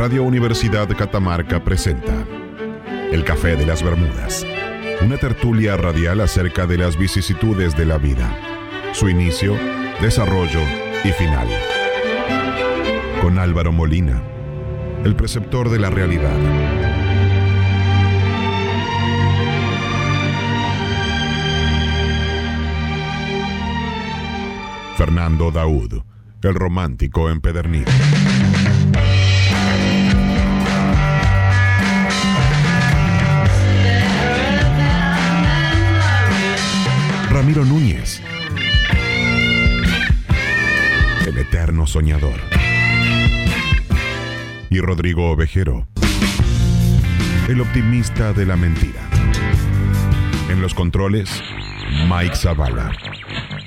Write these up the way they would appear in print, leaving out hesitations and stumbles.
Radio Universidad Catamarca presenta El café de las Bermudas, una tertulia radial acerca de las vicisitudes de la vida, su inicio, desarrollo y final. Con Álvaro Molina, el preceptor de la realidad. Fernando Daud, el romántico empedernido. Ramiro Núñez, el eterno soñador. Y Rodrigo Ovejero, el optimista de la mentira. En los controles, Mike Zavala,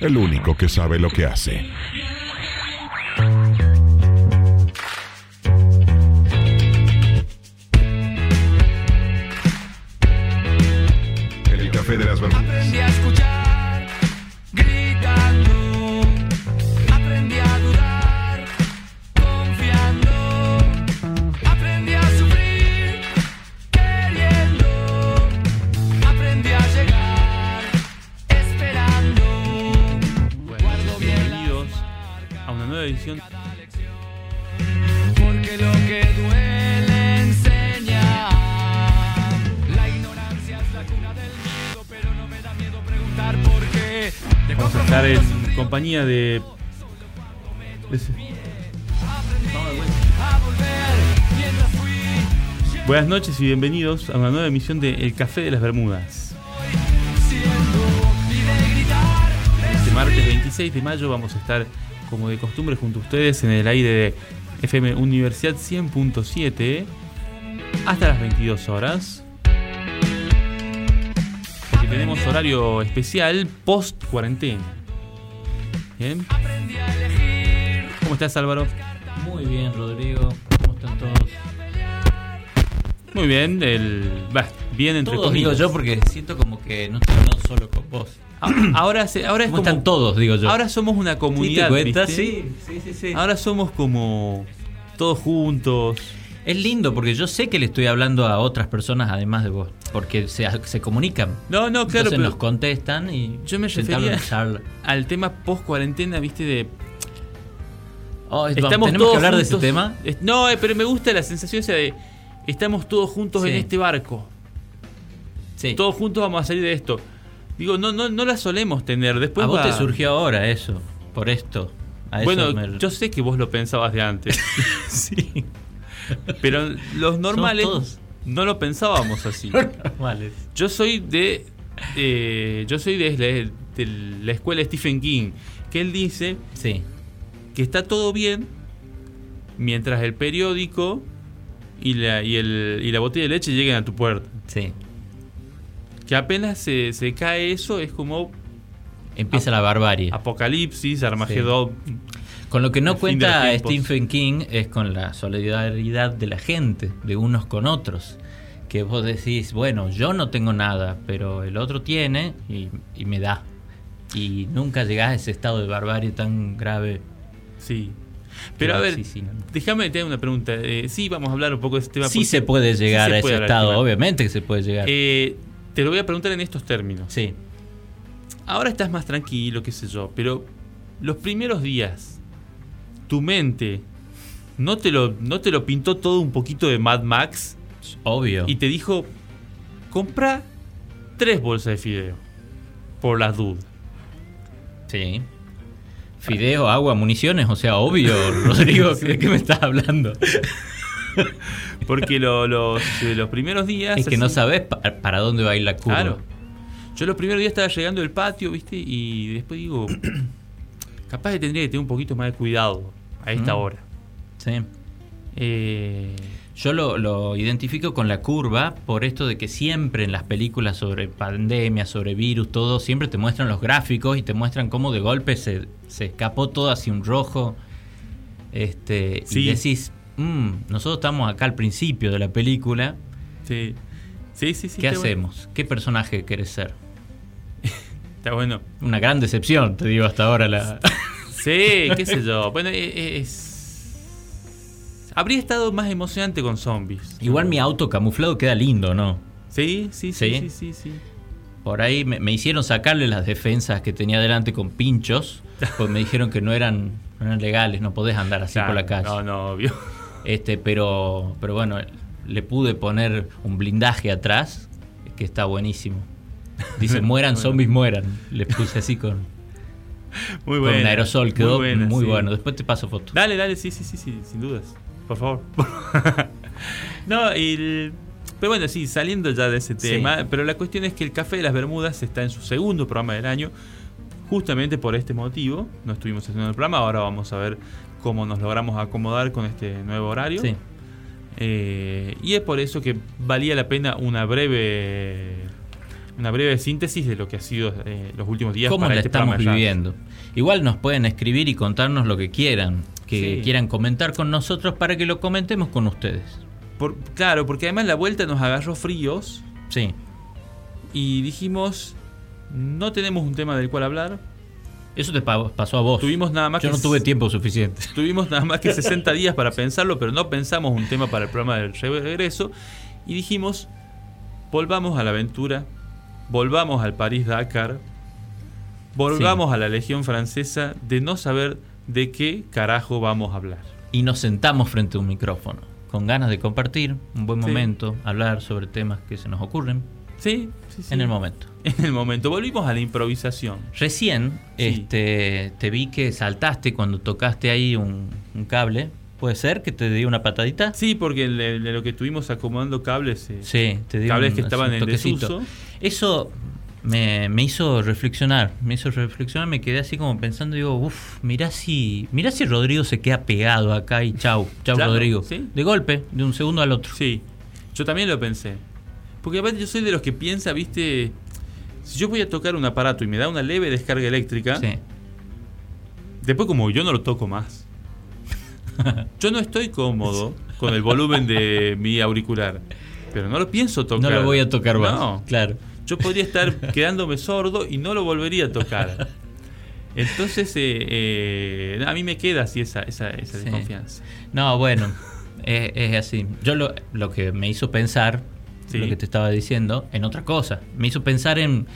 el único que sabe lo que hace. El café de las Bermudas. Porque lo que duele enseña. La ignorancia es la cuna del miedo, pero no me da miedo preguntar por qué. Vamos a estar en compañía de. Buenas noches y bienvenidos a una nueva emisión de El Café de las Bermudas. Este martes 26 de mayo vamos a estar, como de costumbre, junto a ustedes en el aire de FM Universidad 100.7 hasta las 22 horas. Porque tenemos horario especial post cuarentena. ¿Bien? ¿Cómo estás, Álvaro? Muy bien, Rodrigo. ¿Cómo están todos? Muy bien, bien entre todos, comillas. Digo yo, porque siento como que no estoy hablando solo con vos. Ahora es como están todos, digo yo. Ahora somos una comunidad. ¿Sí te cuenta? Sí. Ahora somos como todos juntos. Es lindo porque yo sé que le estoy hablando a otras personas además de vos, porque se comunican. No, claro. Entonces nos contestan y yo me refería al tema post cuarentena, viste, de. Oh, estamos tenemos todos que hablar juntos de ese tema. No, pero me gusta la sensación esa de estamos todos juntos en este barco. Sí. Todos juntos vamos a salir de esto. Digo, no la solemos tener. Después a vos te surgió ahora eso, por esto. Yo sé que vos lo pensabas de antes. Sí. Pero los normales no lo pensábamos así. Normales. Yo soy de la escuela de Stephen King, que él dice que está todo bien mientras el periódico y la botella de leche lleguen a tu puerta. Sí. Que apenas se cae eso, es como empieza la barbarie. Apocalipsis, Armagedón. Sí. Con lo que no cuenta Stephen King es con la solidaridad de la gente, de unos con otros. Que vos decís, bueno, yo no tengo nada, pero el otro tiene y me da. Y nunca llegás a ese estado de barbarie tan grave. Sí. Pero a ver, no. Déjame tener una pregunta. Vamos a hablar un poco de este tema. Sí se puede llegar a ese estado, obviamente que se puede llegar. Te lo voy a preguntar en estos términos. Sí. Ahora estás más tranquilo, qué sé yo, pero los primeros días, tu mente no te lo pintó todo un poquito de Mad Max. Obvio. Y te dijo, compra 3 bolsas de fideo, por las dudas. Sí. Fideo, agua, municiones, o sea, obvio, Rodrigo, ¿de qué me estás hablando? Porque los primeros días es que así, no sabés para dónde va a ir la curva. Claro. Yo los primeros días estaba llegando del patio, ¿viste? Y después digo, capaz que tendría que tener un poquito más de cuidado a esta hora. Sí. Yo lo identifico con la curva por esto de que siempre en las películas sobre pandemia, sobre virus, todo, siempre te muestran los gráficos y te muestran cómo de golpe se escapó todo hacia un rojo. Y decís, nosotros estamos acá al principio de la película. Sí. Sí. ¿Qué hacemos? Bueno. ¿Qué personaje querés ser? Está bueno. Una gran decepción, te digo, hasta ahora. Sí, qué sé yo. Bueno, es Habría estado más emocionante con zombies. Igual mi auto camuflado queda lindo, ¿no? Sí. Por ahí me hicieron sacarle las defensas que tenía delante con pinchos, pues me dijeron que no eran legales, no podés andar así, claro, por la calle. No, obvio. Pero bueno, le pude poner un blindaje atrás, que está buenísimo. Dice, mueran zombies, mueran. Le puse así con... Muy bueno. Con un aerosol quedó muy bueno. Después te paso fotos. Dale, sí, sin dudas. Por favor. Pero bueno, sí, saliendo ya de ese tema, pero la cuestión es que el Café de las Bermudas está en su segundo programa del año. Justamente por este motivo no estuvimos haciendo el programa. Ahora vamos a ver cómo nos logramos acomodar con este nuevo horario. Sí. Y es por eso que valía la pena una breve síntesis de lo que ha sido los últimos días. ¿Cómo para la este estamos programa viviendo? Igual nos pueden escribir y contarnos lo que quieran, quieran comentar con nosotros para que lo comentemos con ustedes. Claro, porque además la vuelta nos agarró fríos. Sí. Y dijimos, no tenemos un tema del cual hablar. Eso te pasó a vos. Yo no tuve tiempo suficiente. Tuvimos nada más que 60 días para pensarlo, pero no pensamos un tema para el programa del regreso. Y dijimos, volvamos a la aventura. Volvamos al París Dakar, volvamos a la Legión Francesa, de no saber de qué carajo vamos a hablar. Y nos sentamos frente a un micrófono, con ganas de compartir un buen momento, hablar sobre temas que se nos ocurren. Sí. En el momento. Volvimos a la improvisación. Recién te vi que saltaste cuando tocaste ahí un cable. ¿Puede ser que te di una patadita? Sí, porque lo que estuvimos acomodando cables, cables que estaban en desuso. Eso me hizo reflexionar, me quedé así como pensando, digo, mirá si Rodrigo se queda pegado acá y chau claro, Rodrigo. ¿Sí? De golpe, de un segundo al otro. Sí, yo también lo pensé. Porque aparte yo soy de los que piensa, viste, si yo voy a tocar un aparato y me da una leve descarga eléctrica, después como yo no lo toco más. Yo no estoy cómodo con el volumen de mi auricular, pero no lo pienso tocar. No lo voy a tocar más. No, claro. Yo podría estar quedándome sordo y no lo volvería a tocar. Entonces, a mí me queda así esa desconfianza. No, bueno, es así. Yo lo que me hizo pensar, lo que te estaba diciendo, en otra cosa. Me hizo pensar en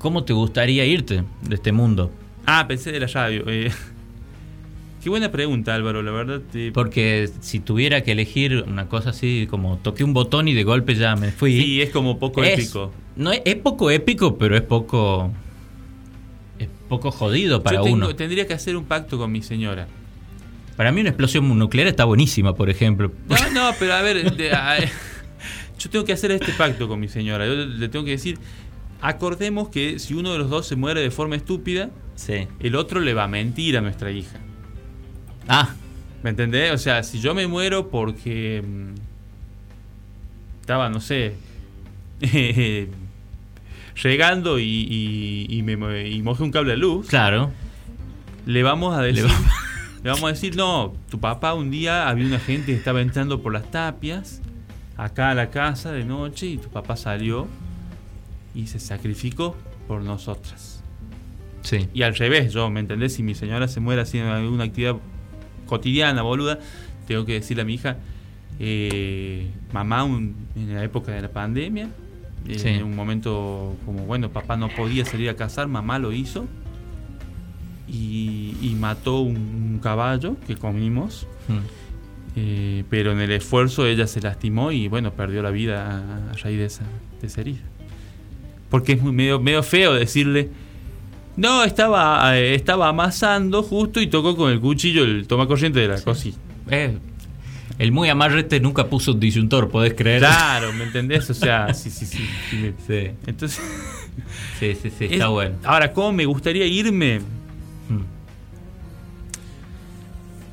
cómo te gustaría irte de este mundo. Ah, pensé de la radio. Qué buena pregunta, Álvaro, la verdad. Porque si tuviera que elegir una cosa así, como toqué un botón y de golpe ya me fui. Sí, es como poco épico. No, es poco épico, pero es poco jodido para uno. Tendría que hacer un pacto con mi señora. Para mí una explosión nuclear está buenísima, por ejemplo. No, pero a ver, yo tengo que hacer este pacto con mi señora. Yo le tengo que decir, acordemos que si uno de los dos se muere de forma estúpida, el otro le va a mentir a nuestra hija. Ah, ¿me entendés? O sea, si yo me muero porque estaba, no sé, llegando y mojé un cable de luz. Claro. Le vamos a decir, no, tu papá un día había una gente que estaba entrando por las tapias acá a la casa de noche y tu papá salió y se sacrificó por nosotras. Sí. Y al revés, yo, ¿me entendés? Si mi señora se muere haciendo alguna actividad cotidiana, boluda, tengo que decirle a mi hija, mamá, en la época de la pandemia, en un momento como, bueno, papá no podía salir a cazar, mamá lo hizo y mató un caballo que comimos, pero en el esfuerzo ella se lastimó y, bueno, perdió la vida a raíz de esa herida. Porque es medio feo decirle, no, estaba amasando justo y tocó con el cuchillo el tomacorriente de la cosita. El muy amarrete nunca puso un disyuntor, ¿podés creer? Claro, ¿me entendés? O sea, sí. Entonces, sí, está bueno. Ahora, ¿cómo me gustaría irme?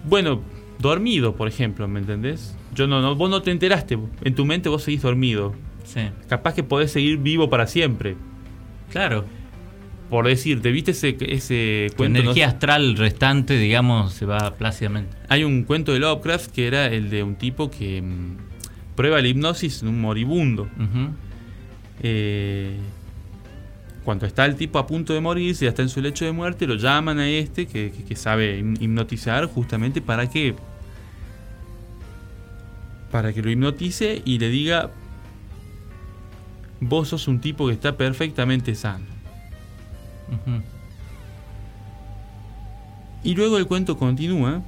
Bueno, dormido, por ejemplo, ¿me entendés? Yo no, vos no te enteraste. En tu mente vos seguís dormido. Sí. Capaz que podés seguir vivo para siempre. Claro. Por decirte, ¿viste ese cuento? La energía astral restante, digamos, se va plácidamente. Hay un cuento de Lovecraft que era el de un tipo que prueba la hipnosis en un moribundo. Uh-huh. Cuando está el tipo a punto de morirse, ya está en su lecho de muerte, lo llaman a que sabe hipnotizar justamente para que para que lo hipnotice y le diga: vos sos un tipo que está perfectamente sano. Uh-huh. Y luego el cuento continúa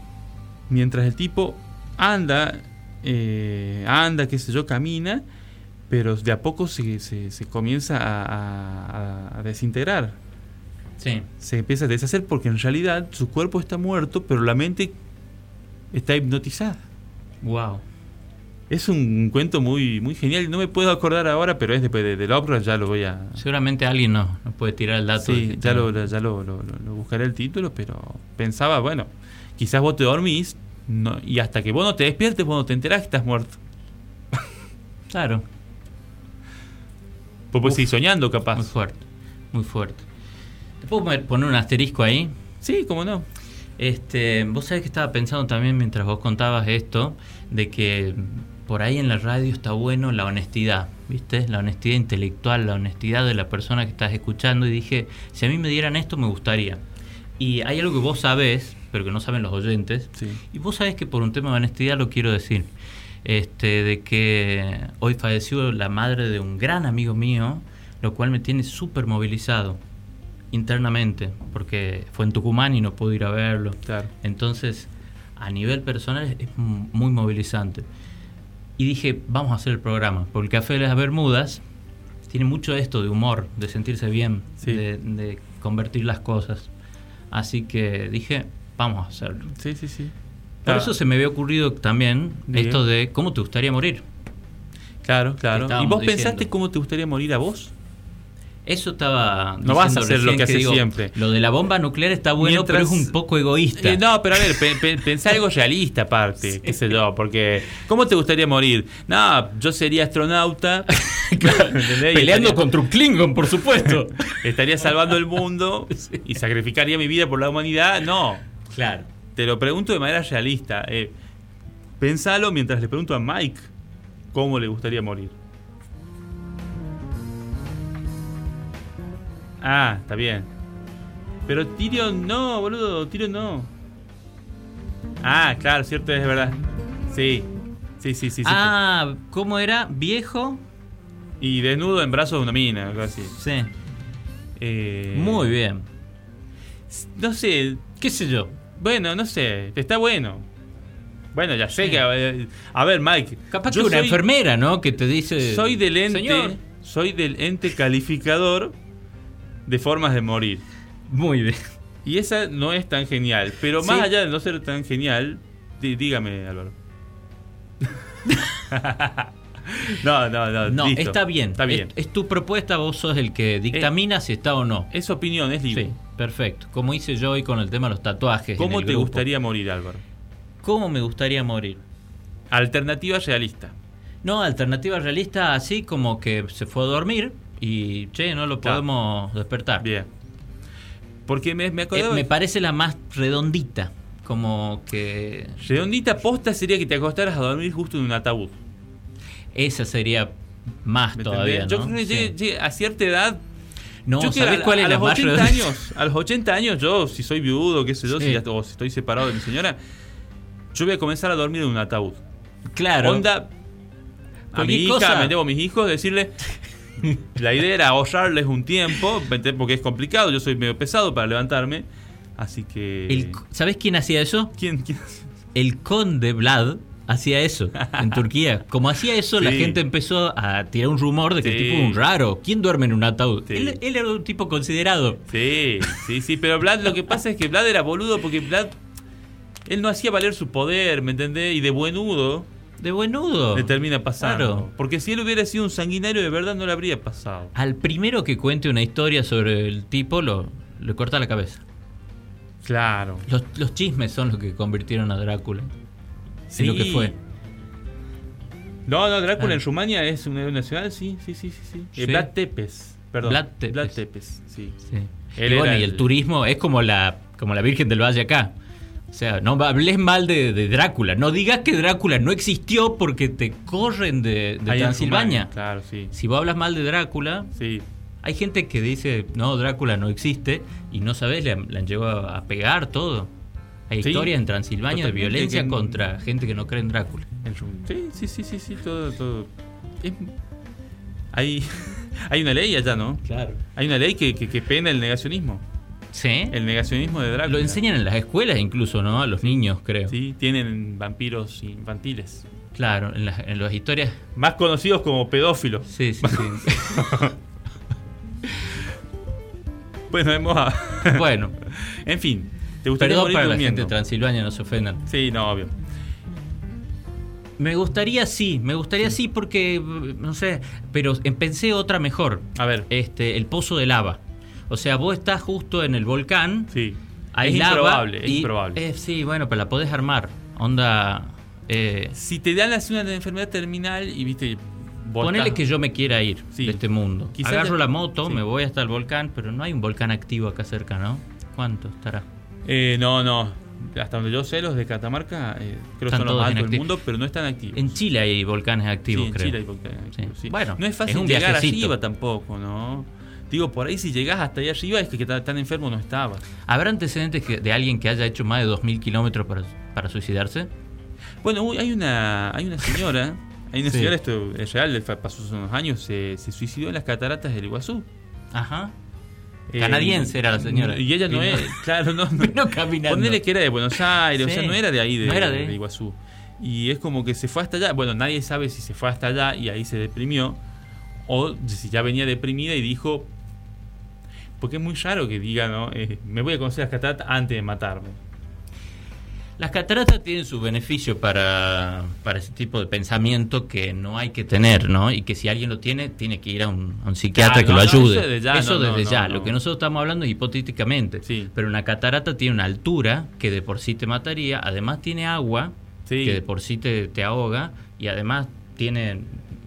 mientras el tipo anda, qué sé yo, camina, pero de a poco se comienza a desintegrar. Sí. Se empieza a deshacer porque en realidad su cuerpo está muerto, pero la mente está hipnotizada. Wow. Es un cuento muy, muy genial. No me puedo acordar ahora, pero es después de Lovecraft, ya lo voy a... Seguramente alguien nos puede tirar el dato. Sí, ya lo buscaré el título, pero pensaba, bueno, quizás vos te dormís, no, y hasta que vos no te despiertes, vos no te enterás que estás muerto. Claro. Vos podés seguir soñando, capaz. Muy fuerte, muy fuerte. ¿Te puedo poner un asterisco ahí? Sí, cómo no. Vos sabés que estaba pensando también mientras vos contabas esto, de que por ahí en la radio está bueno la honestidad, ¿viste? La honestidad intelectual, la honestidad de la persona que estás escuchando. Y dije, si a mí me dieran esto, me gustaría. Y hay algo que vos sabés, pero que no saben los oyentes. Sí. Y vos sabés que por un tema de honestidad lo quiero decir. De que hoy falleció la madre de un gran amigo mío, lo cual me tiene súper movilizado internamente, porque fue en Tucumán y no pude ir a verlo. Claro. Entonces, a nivel personal es muy movilizante. Y dije, vamos a hacer el programa, porque el Café de las Bermudas tiene mucho esto de humor, de sentirse bien, sí, de convertir las cosas. Así que dije, vamos a hacerlo. Sí, sí, sí. Por eso se me había ocurrido también esto de cómo te gustaría morir. Claro, claro. ¿Y vos pensaste cómo te gustaría morir a vos? Eso estaba... No vas a hacer lo que haces siempre. Lo de la bomba nuclear está bueno, pero es un poco egoísta. No, pero a ver, pensá algo realista aparte, sí, qué sé yo, porque... ¿Cómo te gustaría morir? No, yo sería astronauta. Claro, peleando contra un Klingon, por supuesto. Estaría salvando el mundo y sacrificaría mi vida por la humanidad. No. Claro. Te lo pregunto de manera realista. Pensalo mientras le pregunto a Mike cómo le gustaría morir. Ah, está bien. Pero Tyrion no, boludo. Tyrion no. Ah, claro, cierto, es verdad. Sí. Sí, sí, sí. Ah, sí. ¿Cómo era? Viejo. Y desnudo en brazos de una mina, algo así. Sí. Muy bien. No sé, qué sé yo. Bueno, no sé. Está bueno. Bueno, ya sé, sí, que... A ver, Mike. Capaz que una enfermera, ¿no? Que te dice... Soy del ente calificador... de formas de morir. Muy bien. Y esa no es tan genial. Pero más allá de no ser tan genial, dígame, Álvaro. No, listo. Está bien. Está bien. Es tu propuesta, vos sos el que dictamina si está o no. Es opinión, es libre. Sí, perfecto. Como hice yo hoy con el tema de los tatuajes. ¿Cómo te gustaría morir, Álvaro? ¿Cómo me gustaría morir? Alternativa realista. No, alternativa realista así como que se fue a dormir. Y, no lo podemos despertar. Bien. Porque me acordaba... me parece la más redondita. Como que... Redondita posta sería que te acostaras a dormir justo en un ataúd. Esa sería más todavía, ¿no? Yo creo que a cierta edad... No, ¿sabés cuál es la más redondita? A los 80 años, yo, si soy viudo, qué sé yo, o si estoy separado de mi señora, yo voy a comenzar a dormir en un ataúd. Claro. Onda, a mi hija, me llevo a mis hijos, decirle... La idea era ahorrarles un tiempo, porque es complicado, yo soy medio pesado para levantarme, así que... ¿Sabés quién hacía eso? ¿Quién? El conde Vlad hacía eso en Turquía. Como hacía eso, la gente empezó a tirar un rumor de que el tipo era un raro. ¿Quién duerme en un ataúd? Sí. Él era un tipo considerado. Sí, pero Vlad, lo que pasa es que Vlad era boludo, porque Vlad, él no hacía valer su poder, ¿me entendés? Y de buen nudo. Le termina pasando. Claro. Porque si él hubiera sido un sanguinario de verdad, no le habría pasado. Al primero que cuente una historia sobre el tipo, le corta la cabeza. Claro. Los chismes son los que convirtieron a Drácula. Sí. En lo que fue. No, Drácula en Rumania es un héroe nacional, sí. Vlad Tepes. Perdón. Vlad Tepes, sí. Él y el turismo es como la Virgen del Valle acá. O sea, no hables mal de Drácula. No digas que Drácula no existió porque te corren de Transilvania. Claro, sí. Si vos hablas mal de Drácula, hay gente que dice, no, Drácula no existe, y no sabés, le han llegado a pegar todo. Hay historias en Transilvania de violencia contra gente que no cree en Drácula. Sí, todo. Hay una ley allá, ¿no? Claro. Hay una ley que pena el negacionismo. ¿Sí? El negacionismo de Drácula. Lo enseñan en las escuelas incluso, ¿no? A los niños, creo. Sí, tienen vampiros infantiles. Claro, en las historias... Más conocidos como pedófilos. Sí. Pues nos vemos a... Bueno. En fin. ¿Te gustaría morir durmiendo? Perdón para la gente de Transilvania, no se ofendan. Sí, no, obvio. Me gustaría sí, porque, no sé, pero pensé otra mejor. A ver. El pozo de lava. O sea, vos estás justo en el volcán. Sí. Hay lava. Es improbable. Sí, bueno, pero la podés armar. Onda... si te dan la señal de enfermedad terminal y viste... Ponele que yo me quiera ir de este mundo. Quizás agarro la moto, me voy hasta el volcán, pero no hay un volcán activo acá cerca, ¿no? ¿Cuánto estará? No. Hasta donde yo sé, los de Catamarca creo que son los más altos del mundo, pero no están activos. En Chile hay volcanes activos, creo. En Chile hay volcanes activos, sí. Bueno, no es fácil llegar arriba tampoco, ¿no? Digo, por ahí si llegás hasta allá arriba es que tan enfermo no estabas. ¿Habrá antecedentes de alguien que haya hecho más de 2.000 kilómetros para suicidarse? Bueno, hay una señora... Hay una señora, esto es real, pasó hace unos años, se suicidó en las cataratas del Iguazú. Ajá. Canadiense era la señora. Y ella no era, claro, no caminando. Ponele que era de Buenos Aires, o sea, no era de ahí, de Iguazú. Y es como que se fue hasta allá. Bueno, nadie sabe si se fue hasta allá y ahí se deprimió, o si ya venía deprimida y dijo... Porque es muy raro que diga, ¿no? Me voy a conocer las cataratas antes de matarme. Las cataratas tienen su beneficio para ese tipo de pensamiento que no hay que tener, ¿no? Y que si alguien lo tiene, tiene que ir a un psiquiatra que lo ayude. Eso desde ya. Lo que nosotros estamos hablando es hipotéticamente. Sí. Pero una catarata tiene una altura que de por sí te mataría, además tiene agua que de por sí te ahoga, y además tiene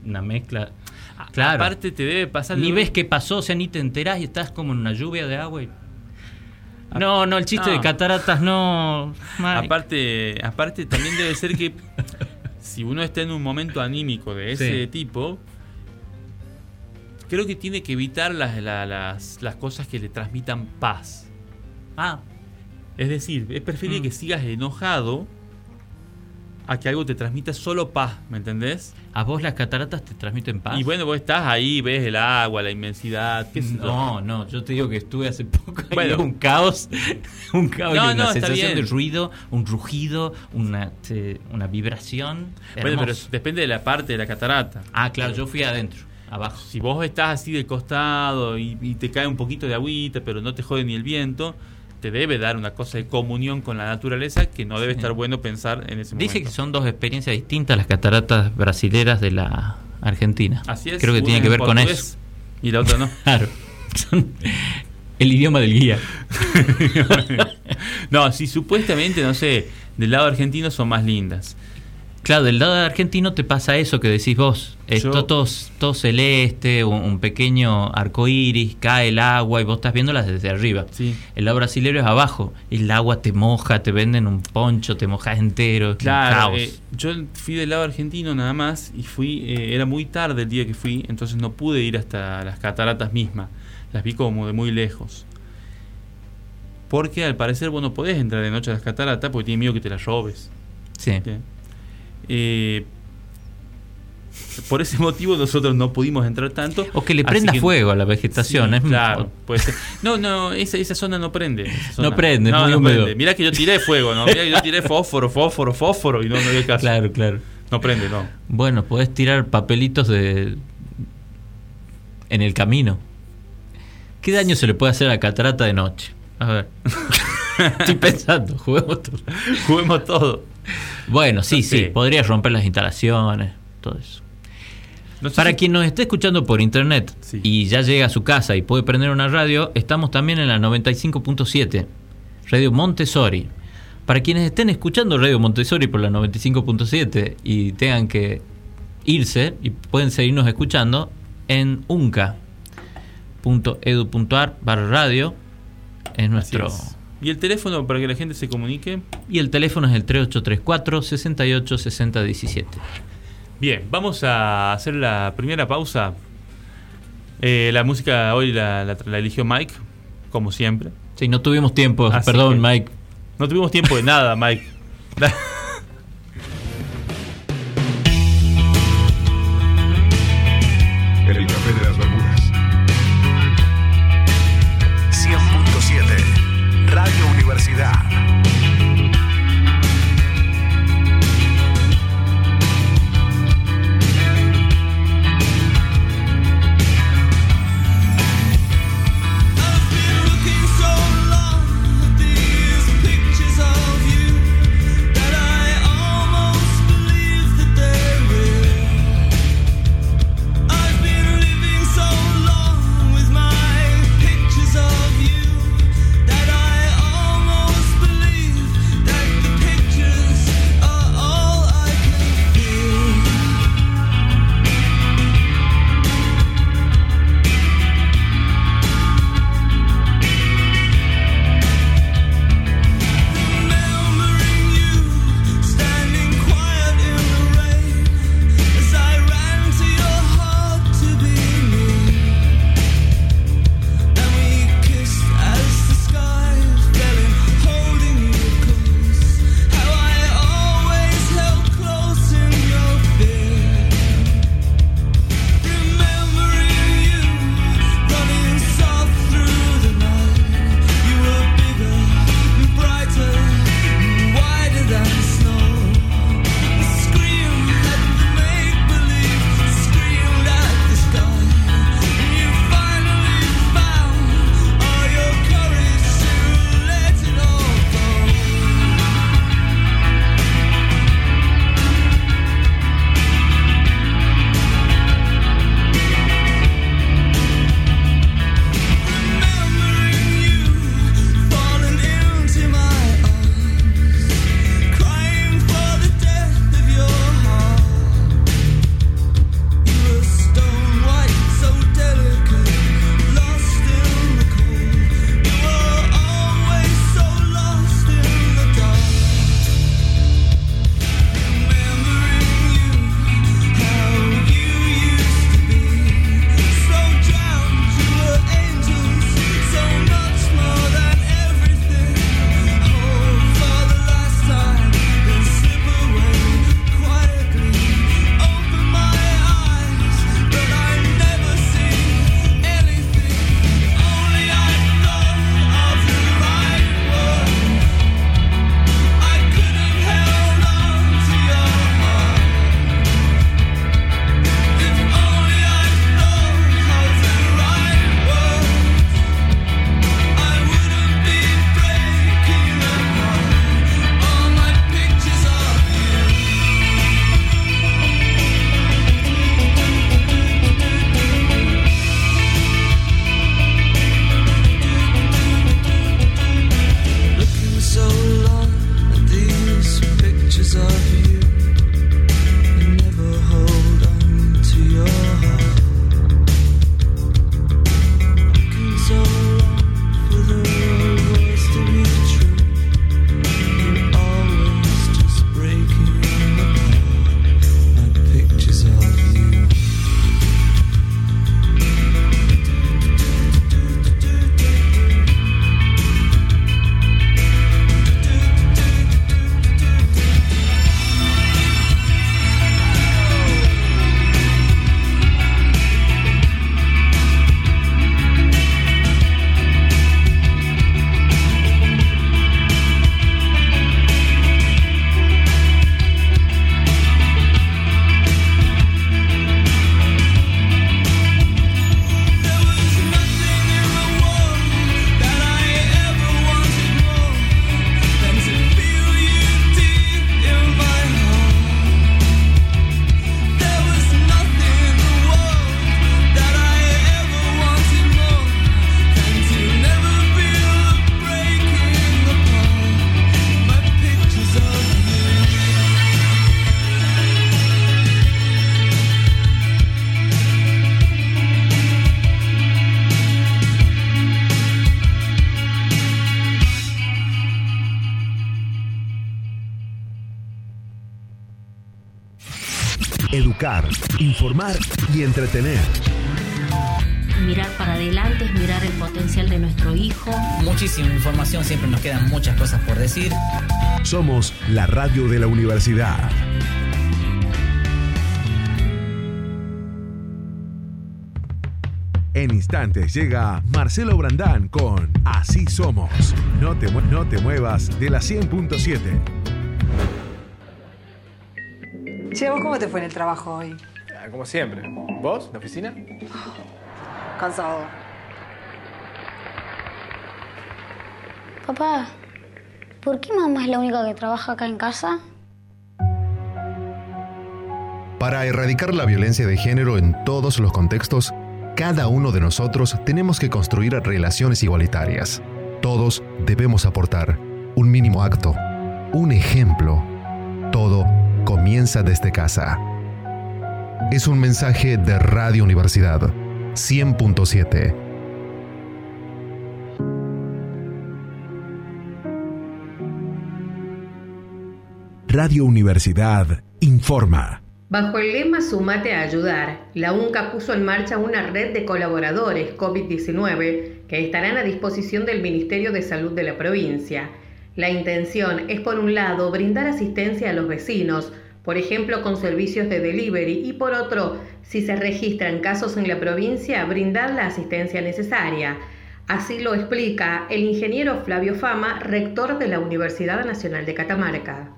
una mezcla... Claro. Aparte te debe pasar... Ni ves qué pasó, o sea, ni te enterás y estás como en una lluvia de agua y... No, el chiste de cataratas no. Mike. Aparte también debe ser que si uno está en un momento anímico de ese tipo, creo que tiene que evitar las cosas que le transmitan paz. Es decir, es preferible que sigas enojado a que algo te transmita solo paz, ¿me entendés? ¿A vos las cataratas te transmiten paz? Y bueno, vos estás ahí, ves el agua, la inmensidad. No, yo te digo que estuve hace poco ahí, bueno, un caos, una sensación de ruido, un rugido, una vibración. Bueno, pero depende de la parte de la catarata. Claro, yo fui adentro, abajo. Si vos estás así del costado y te cae un poquito de agüita, pero no te jode ni el viento... Te debe dar una cosa de comunión con la naturaleza que no debe estar bueno pensar en ese momento. Dice que son dos experiencias distintas las cataratas brasileras de la Argentina. Así es. Creo que tiene que ver con eso. Y la otra no. Claro. Son el idioma del guía. No, si supuestamente, no sé, del lado argentino son más lindas. Claro, del lado argentino te pasa eso que decís vos. Todo celeste, un pequeño arcoíris, cae el agua y vos estás viéndolas desde arriba. Sí. El lado brasilero es abajo. El agua te moja, te venden un poncho, te mojas entero. Claro, un caos. Yo fui del lado argentino nada más y era muy tarde el día que fui, entonces no pude ir hasta las cataratas mismas. Las vi como de muy lejos. Porque al parecer vos no podés entrar de noche a las cataratas porque tiene miedo que te las robes. Sí. ¿Sí? Por ese motivo nosotros no pudimos entrar tanto. O que le prenda fuego a la vegetación. Sí, claro, puede ser. No, esa zona no prende. No prende. Mirá que yo tiré fuego, ¿no? Mirá que yo tiré fósforo y no había caso. Claro. No prende, no. Bueno, podés tirar papelitos en el camino. ¿Qué daño se le puede hacer a la catarata de noche? A ver. Estoy pensando, juguemos todo. Bueno, sí, podrías romper las instalaciones, todo eso. No sé Para quien nos esté escuchando por internet y ya llega a su casa y puede prender una radio, estamos también en la 95.7, Radio Montessori. Para quienes estén escuchando Radio Montessori por la 95.7 y tengan que irse, y pueden seguirnos escuchando en unca.edu.ar/radio, es nuestro... ¿Y el teléfono para que la gente se comunique? Y el teléfono es el 3834-686017. Bien, vamos a hacer la primera pausa. La música hoy la eligió Mike, como siempre. Sí, no tuvimos tiempo. Así, perdón, Mike. No tuvimos tiempo de nada, Mike. El café de las Bermudas. 100.7 Radio Universidad. Informar y entretener. mirar para adelante, es mirar el potencial de nuestro hijo. Muchísima información, siempre nos quedan muchas cosas por decir. Somos la radio de la universidad. En instantes llega Marcelo Brandán con Así Somos. No te muevas de la 100.7. Che, ¿vos cómo te fue en el trabajo hoy? Como siempre. ¿Vos? ¿La oficina? Cansado. Papá, ¿por qué mamá es la única que trabaja acá en casa? Para erradicar la violencia de género en todos los contextos, cada uno de nosotros tenemos que construir relaciones igualitarias. Todos debemos aportar un mínimo acto, un ejemplo. Todo comienza desde casa. Es un mensaje de Radio Universidad 100.7. Radio Universidad informa. Bajo el lema Sumate a Ayudar, la UNCA puso en marcha una red de colaboradores COVID-19 que estarán a disposición del Ministerio de Salud de la provincia. La intención es, por un lado, brindar asistencia a los vecinos, por ejemplo, con servicios de delivery, y por otro, si se registran casos en la provincia, brindar la asistencia necesaria. Así lo explica el ingeniero Flavio Fama, rector de la Universidad Nacional de Catamarca.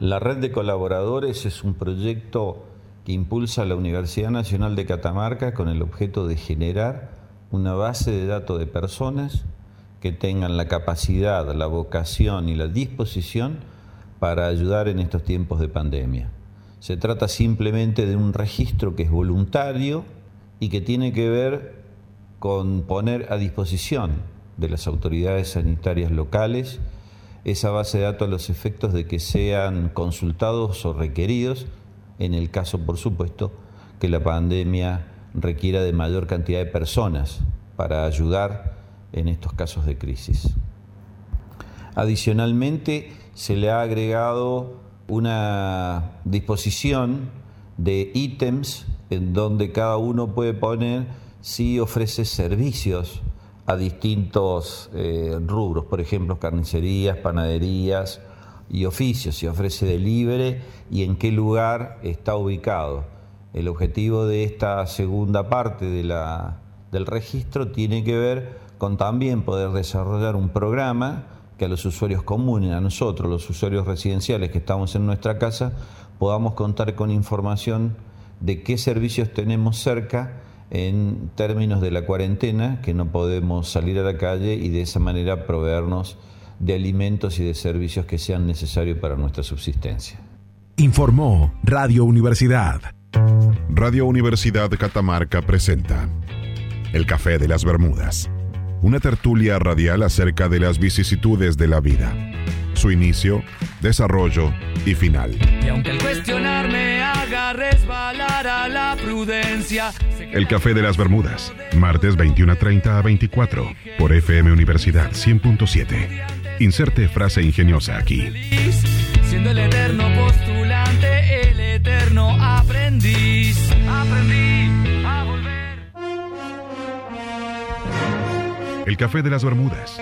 La Red de Colaboradores es un proyecto que impulsa la Universidad Nacional de Catamarca con el objeto de generar una base de datos de personas que tengan la capacidad, la vocación y la disposición para ayudar en estos tiempos de pandemia. Se trata simplemente de un registro que es voluntario y que tiene que ver con poner a disposición de las autoridades sanitarias locales esa base de datos a los efectos de que sean consultados o requeridos, en el caso, por supuesto, que la pandemia requiera de mayor cantidad de personas para ayudar en estos casos de crisis. Adicionalmente, se le ha agregado una disposición de ítems en donde cada uno puede poner si ofrece servicios a distintos rubros, por ejemplo, carnicerías, panaderías y oficios, si ofrece delivery y en qué lugar está ubicado. El objetivo de esta segunda parte del registro tiene que ver con también poder desarrollar un programa que a los usuarios comunes, a nosotros, los usuarios residenciales que estamos en nuestra casa, podamos contar con información de qué servicios tenemos cerca en términos de la cuarentena, que no podemos salir a la calle, y de esa manera proveernos de alimentos y de servicios que sean necesarios para nuestra subsistencia. Informó Radio Universidad. Radio Universidad Catamarca presenta El Café de las Bermudas, una tertulia radial acerca de las vicisitudes de la vida, su inicio, desarrollo y final. Y aunque el cuestionar me haga resbalar a la prudencia. El Café de las Bermudas, martes 21:30 a 24, por FM Universidad 100.7. Inserte frase ingeniosa aquí. Siendo el eterno postulante, el eterno aprendiz. Aprendí a volver. El Café de las Bermudas.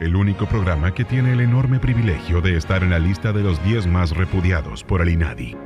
El único programa que tiene el enorme privilegio de estar en la lista de los 10 más repudiados por el INADI.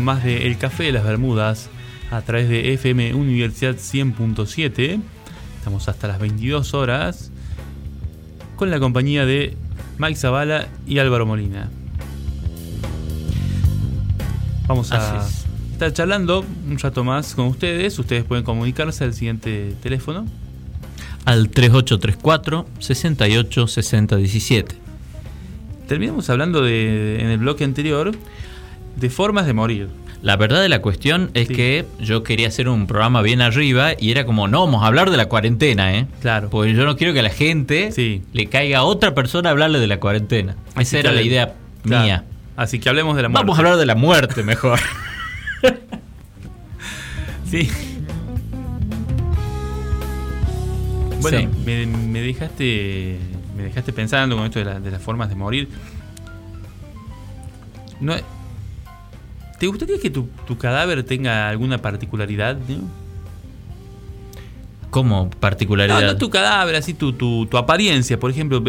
Más de El Café de las Bermudas a través de FM Universidad 100.7. Estamos hasta las 22 horas con la compañía de Mike Zavala y Álvaro Molina. Vamos a estar charlando un rato más con ustedes. Ustedes pueden comunicarse al siguiente teléfono. Al 3834-686017. Terminamos hablando en el bloque anterior de formas de morir. La verdad de la cuestión es que yo quería hacer un programa bien arriba y era como, no, vamos a hablar de la cuarentena, ¿eh? Claro. Porque yo no quiero que a la gente le caiga a otra persona a hablarle de la cuarentena. Esa era la idea mía. Así que hablemos de la muerte. Vamos a hablar de la muerte mejor. Sí. Bueno, me dejaste pensando con esto de las formas de morir. No, ¿te gustaría que tu cadáver tenga alguna particularidad, ¿no? ¿Cómo particularidad? No tu cadáver, así tu apariencia, por ejemplo.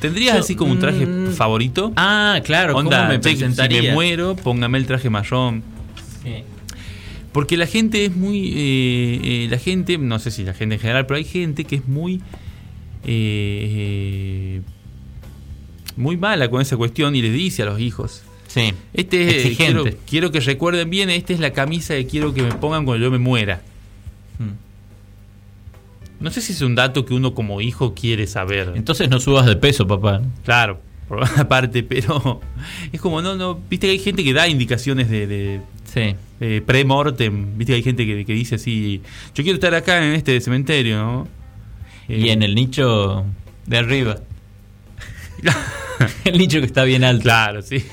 ¿Tendrías así como un traje favorito? Ah, claro. Onda, ¿cómo me presentaría? Si me muero, póngame el traje marrón. Sí. Porque la gente es muy... la gente, no sé si la gente en general, pero hay gente que es muy... muy mala con esa cuestión y les dice a los hijos... Sí, exigente. Quiero que recuerden bien, esta es la camisa que quiero que me pongan cuando yo me muera. No sé si es un dato que uno como hijo quiere saber. Entonces no subas de peso, papá. Claro, por una parte, pero es como, no, viste que hay gente que da indicaciones de pre-mortem, viste que hay gente que dice así, yo quiero estar acá en este cementerio, ¿no? Y en el nicho de arriba. El nicho que está bien alto. Claro, sí.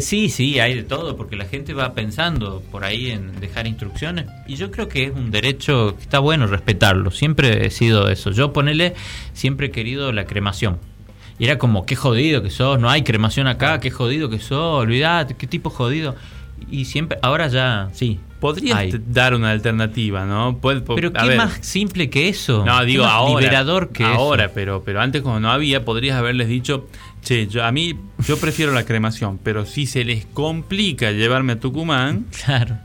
Sí, hay de todo, porque la gente va pensando por ahí en dejar instrucciones y yo creo que es un derecho que está bueno respetarlo. Siempre he sido eso. Yo, siempre he querido la cremación. Y era como, qué jodido que sos, no hay cremación acá, qué jodido que sos, olvidate, qué tipo jodido. Y siempre, ahora ya, sí. Podrías dar una alternativa, ¿no? Pero qué más simple que eso. No, digo, ahora. Liberador que ahora, eso. Pero antes cuando no había, podrías haberles dicho... Che, yo prefiero la cremación, pero si se les complica llevarme a Tucumán, claro.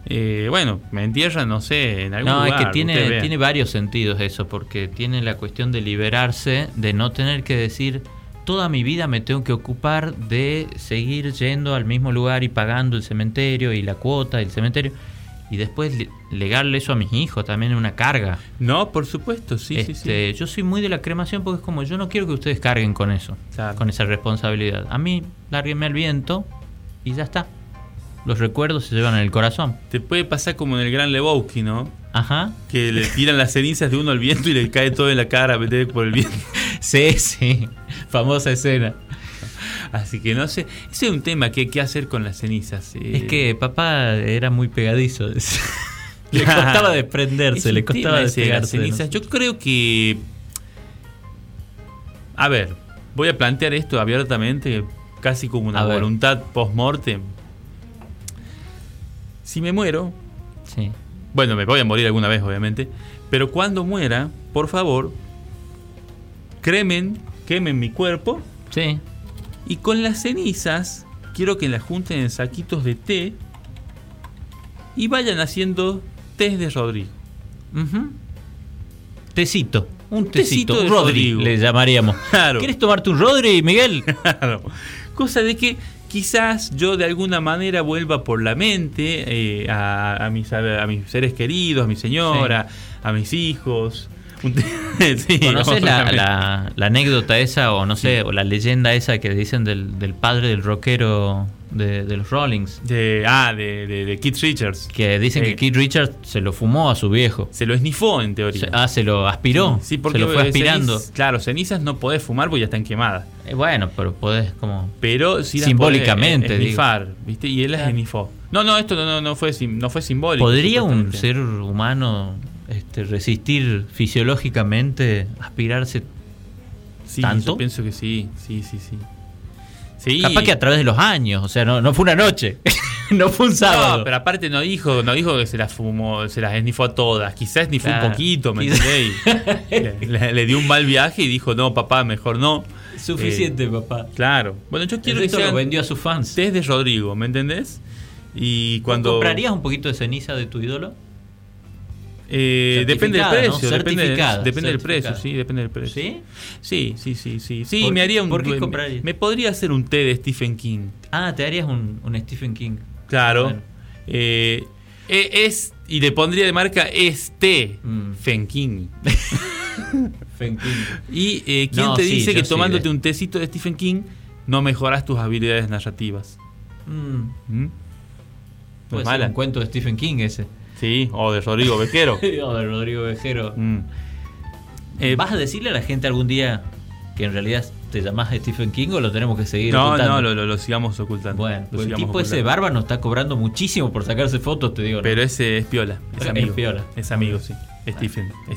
Bueno, me entierran, no sé, en algún lugar. No, es que tiene varios sentidos eso, porque tiene la cuestión de liberarse, de no tener que decir, toda mi vida me tengo que ocupar de seguir yendo al mismo lugar y pagando el cementerio y la cuota del cementerio, y después legarle eso a mis hijos también es una carga. No, por supuesto, sí. Yo soy muy de la cremación porque es como, yo no quiero que ustedes carguen con eso, claro. Con esa responsabilidad. A mí, lárguenme al viento y ya está. Los recuerdos se llevan en el corazón. Te puede pasar como en el Gran Lebowski, ¿no? Ajá. Que le tiran las cenizas de uno al viento y le cae todo en la cara por el viento. Sí. Famosa escena. Así que no sé, ese es un tema que hay que hacer con las cenizas. Es que papá era muy pegadizo. Le costaba desprenderse, le costaba despegarse. Las cenizas. Yo creo que... A ver, voy a plantear esto abiertamente, casi como una voluntad post-mortem. Si me muero... Sí. Bueno, me voy a morir alguna vez, obviamente. Pero cuando muera, por favor, quemen mi cuerpo. Sí. Y con las cenizas quiero que las junten en saquitos de té y vayan haciendo té de Rodrigo. Uh-huh. Tecito. Un tecito de Rodrigo le llamaríamos. Claro. ¿Querés tomarte un Rodri, Miguel? Claro. Cosa de que quizás yo de alguna manera vuelva por la mente a mis seres queridos, a mi señora, a mis hijos... Sí, ¿conoces la anécdota esa o no sé, o la leyenda esa que dicen del padre del rockero de los Rollings? De Keith Richards. Que dicen que Keith Richards se lo fumó a su viejo. Se lo esnifó en teoría. Se lo aspiró. Sí, porque se lo fue aspirando. Cenizas no podés fumar porque ya están quemadas. Bueno, pero podés como... Pero sí simbólicamente. Podés esnifar, digo. ¿Viste? Y él las esnifó. No, esto no fue simbólico. ¿Podría un ser humano... resistir fisiológicamente, aspirarse tanto? Yo pienso que sí. Capaz que a través de los años, o sea, no fue una noche, no fue un sábado. No, pero aparte no dijo que se las fumó, se las esnifó a todas, quizás esnifó un poquito, ¿me entendéis? le dio un mal viaje y dijo, no, papá, mejor no. Suficiente, papá. Claro. Bueno, yo quiero que lo vendió a sus fans. Desde Rodrigo, ¿me entendés? Y cuando... ¿Comprarías un poquito de ceniza de tu ídolo? Depende del precio, ¿no? Depende del precio, sí, depende del precio. ¿Sí? Sí, me haría un... ¿Por qué comprarías? Me podría hacer un té de Stephen King. Ah, te harías un Stephen King. Claro. Y le pondría de marca Stephen King. Y ¿quién te dice que tomándote un tecito de Stephen King no mejoras tus habilidades narrativas? Pues es un cuento de Stephen King ese. Sí, o de Rodrigo Ovejero. ¿Vas a decirle a la gente algún día que en realidad te llamás Stephen King o lo tenemos que seguir ocultando? No, lo sigamos ocultando. Bueno, pues el tipo ese bárbaro está cobrando muchísimo por sacarse fotos, te digo. Pero no. Ese es piola, es amigo, sí. Stephen, ah.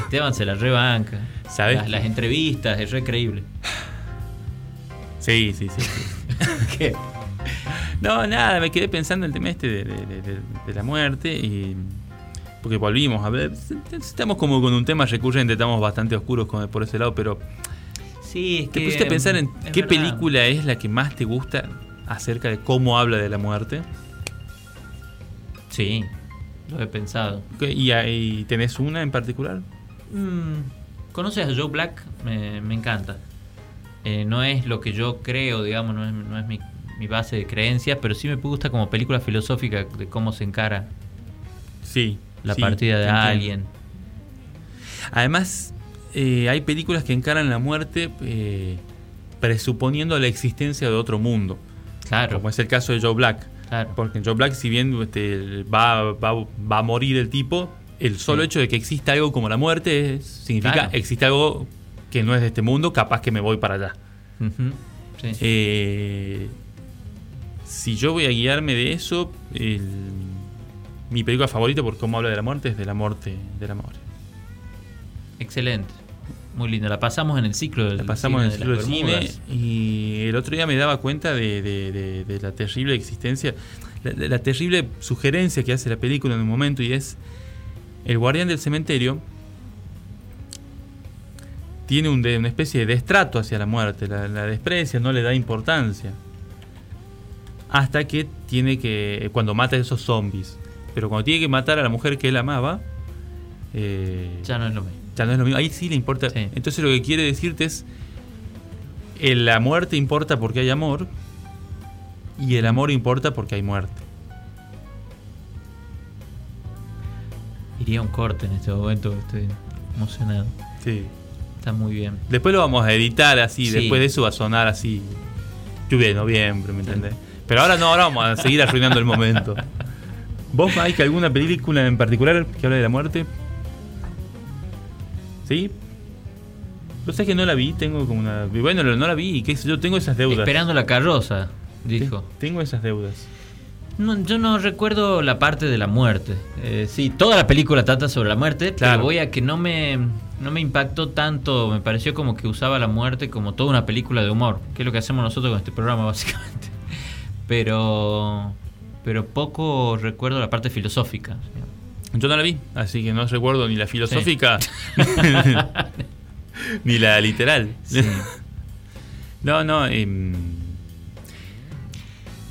Esteban se la rebanca. ¿Sabes? Las entrevistas, es re creíble. Sí. ¿Qué? No, nada, me quedé pensando en el tema este de la muerte y porque volvimos a ver, estamos como con un tema recurrente, estamos bastante oscuros por ese lado, pero sí, es que ¿te pusiste a pensar en qué verdad. Película es la que más te gusta acerca de cómo habla de la muerte? Sí, lo he pensado. ¿Y ahí tenés una en particular? ¿Conoces a Joe Black? Me encanta. No es lo que yo creo, digamos, no es mi base de creencias, pero sí me gusta como película filosófica de cómo se encara partida de alguien. Además, hay películas que encaran la muerte presuponiendo la existencia de otro mundo. Claro. Como es el caso de Joe Black. Claro. Porque en Joe Black, si bien va a morir el tipo, el solo hecho de que exista algo como la muerte significa existe algo que no es de este mundo, capaz que me voy para allá. Uh-huh. Sí. Si yo voy a guiarme de eso, mi película favorita por cómo habla de la muerte es Del amor. Excelente, muy linda. La pasamos en el ciclo del cine. Y el otro día me daba cuenta de la terrible existencia, la terrible sugerencia que hace la película en un momento, y es: el guardián del cementerio tiene una especie de destrato hacia la muerte, la desprecia, no le da importancia. Hasta que tiene que... cuando mata a esos zombies. Pero cuando tiene que matar a la mujer que él amaba... ya no es lo mismo. Ahí sí le importa. Sí. Entonces lo que quiere decirte es... la muerte importa porque hay amor. Y el amor importa porque hay muerte. Iría un corte en este momento. Estoy emocionado. Sí. Está muy bien. Después lo vamos a editar así. Sí. Después de eso va a sonar así... Lluvia de Noviembre, ¿me entendés? Pero ahora no, ahora vamos a seguir arruinando el momento. ¿Vos, Mike, alguna película en particular que hable de la muerte? ¿Sí? ¿Vos sabés que no la vi? Tengo como una... Bueno, no la vi, qué sé yo, tengo esas deudas. Esperando la carroza, dijo. Tengo esas deudas. No, yo no recuerdo la parte de la muerte. Sí, toda la película trata sobre la muerte, claro. Pero voy a que no me impactó tanto. Me pareció como que usaba la muerte como toda una película de humor, que es lo que hacemos nosotros con este programa básicamente. Pero poco recuerdo la parte filosófica. Yo no la vi, así que no recuerdo ni la filosófica ni la literal. Sí. No.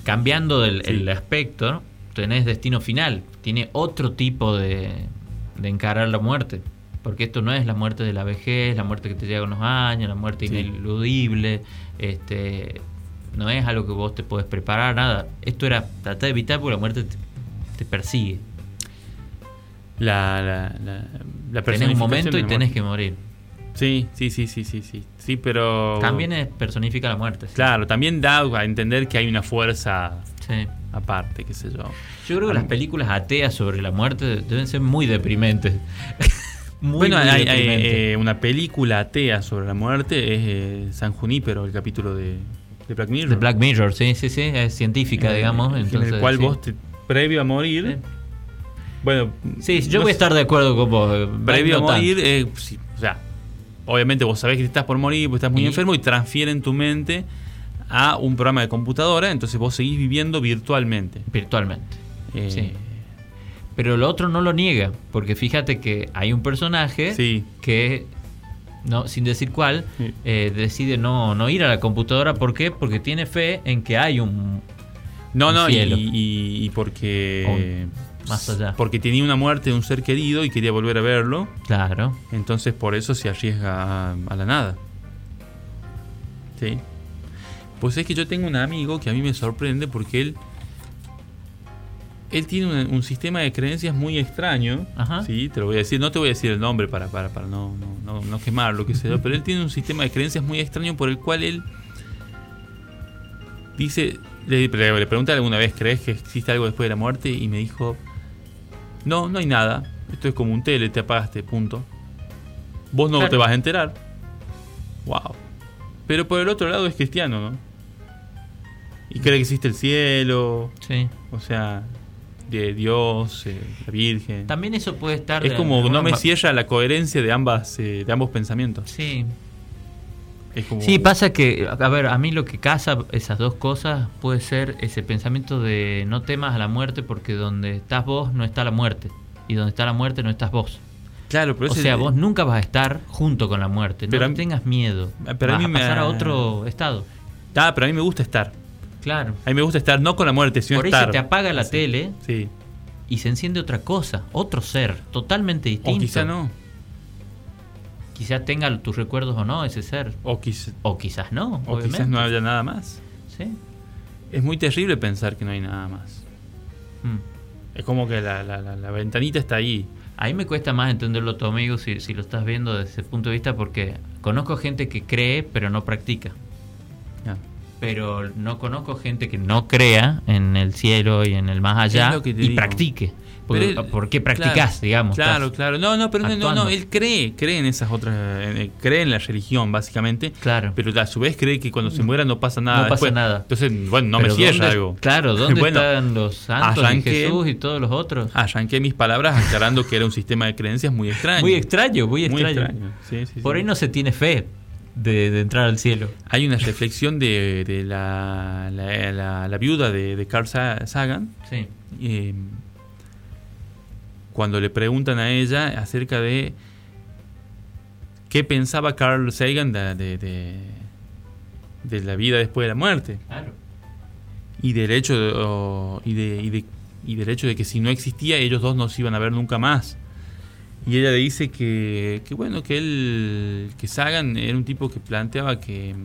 Cambiando el aspecto, ¿no? Tenés Destino Final. Tiene otro tipo de encarar la muerte. Porque esto no es la muerte de la vejez, la muerte que te llega con los años, la muerte ineludible. No es algo que vos te podés preparar, nada. Esto era tratar de evitar porque la muerte te persigue. La tenés un momento y tenés que morir. Sí, pero... También personifica la muerte. Sí. Claro, también da a entender que hay una fuerza aparte, qué sé yo. Yo creo que las películas ateas sobre la muerte deben ser muy deprimentes. Muy deprimentes. Una película atea sobre la muerte es San Junípero, el capítulo de Black Mirror. De Black Mirror, sí, es científica, digamos. Entonces, en el cual vos, previo a morir... Bueno... Sí, yo voy a estar de acuerdo con vos. Previo a morir, obviamente vos sabés que estás por morir, pues estás muy enfermo, y transfieren tu mente a un programa de computadora, entonces vos seguís viviendo virtualmente. Sí. Pero lo otro no lo niega, porque fíjate que hay un personaje que, no, sin decir cuál, decide no ir a la computadora. ¿Por qué? Porque tiene fe en que hay un No, no, y porque... Más allá. Porque tenía una muerte de un ser querido y quería volver a verlo. Claro. Entonces por eso se arriesga a la nada. Sí. Pues es que yo tengo un amigo que a mí me sorprende porque él tiene un sistema de creencias muy extraño. Ajá. Sí, te lo voy a decir. No te voy a decir el nombre para no quemarlo, qué sé yo. Pero él tiene un sistema de creencias muy extraño por el cual él dice... Le pregunté alguna vez, ¿crees que existe algo después de la muerte? Y me dijo... No hay nada. Esto es como un tele, te apagaste, punto. Vos no te vas a enterar. Wow. Pero por el otro lado es cristiano, ¿no? Y cree que existe el cielo. Sí. O sea, de Dios, la Virgen. También eso puede estar... Es como no me cierra la coherencia de ambos pensamientos. Sí. Es como... Sí, pasa que, a ver, a mí lo que casa esas dos cosas puede ser ese pensamiento de no temas a la muerte porque donde estás vos no está la muerte y donde está la muerte no estás vos. Claro, pero o sea, vos nunca vas a estar junto con la muerte, pero no tengas miedo, pero vas a pasar a otro estado. Ah, pero a mí me gusta estar. Claro. A mí me gusta estar no con la muerte, sino estar. Por ahí se te apaga la tele y se enciende otra cosa, otro ser, totalmente distinto. O quizá no. Quizás tenga tus recuerdos o no ese ser. O quizás no, o obviamente. Quizás no haya nada más. Sí. Es muy terrible pensar que no hay nada más. Es como que la ventanita está ahí. A mí me cuesta más entenderlo, tu amigo, si lo estás viendo desde ese punto de vista, porque conozco gente que cree pero no practica. Ah. Pero no conozco gente que no crea en el cielo y en el más allá y digo. Practique. ¿Por qué practicás, digamos? Claro, claro. No, pero no, él cree en esas otras... cree en la religión, básicamente. Claro. Pero a su vez cree que cuando se muera no pasa nada. No después. Pasa nada. Entonces, bueno, no pero me cierra algo. Claro, ¿dónde están los santos y Jesús y todos los otros? Arranqué mis palabras aclarando que era un sistema de creencias muy extraño. Muy extraño. Sí, por ahí no se tiene fe de entrar al cielo. Hay una reflexión de la viuda de Carl Sagan. Sí. Cuando le preguntan a ella acerca de qué pensaba Carl Sagan de la vida después de la muerte. Claro. Y del hecho de que si no existía, ellos dos no se iban a ver nunca más. Y ella le dice que bueno, que Sagan era un tipo que planteaba que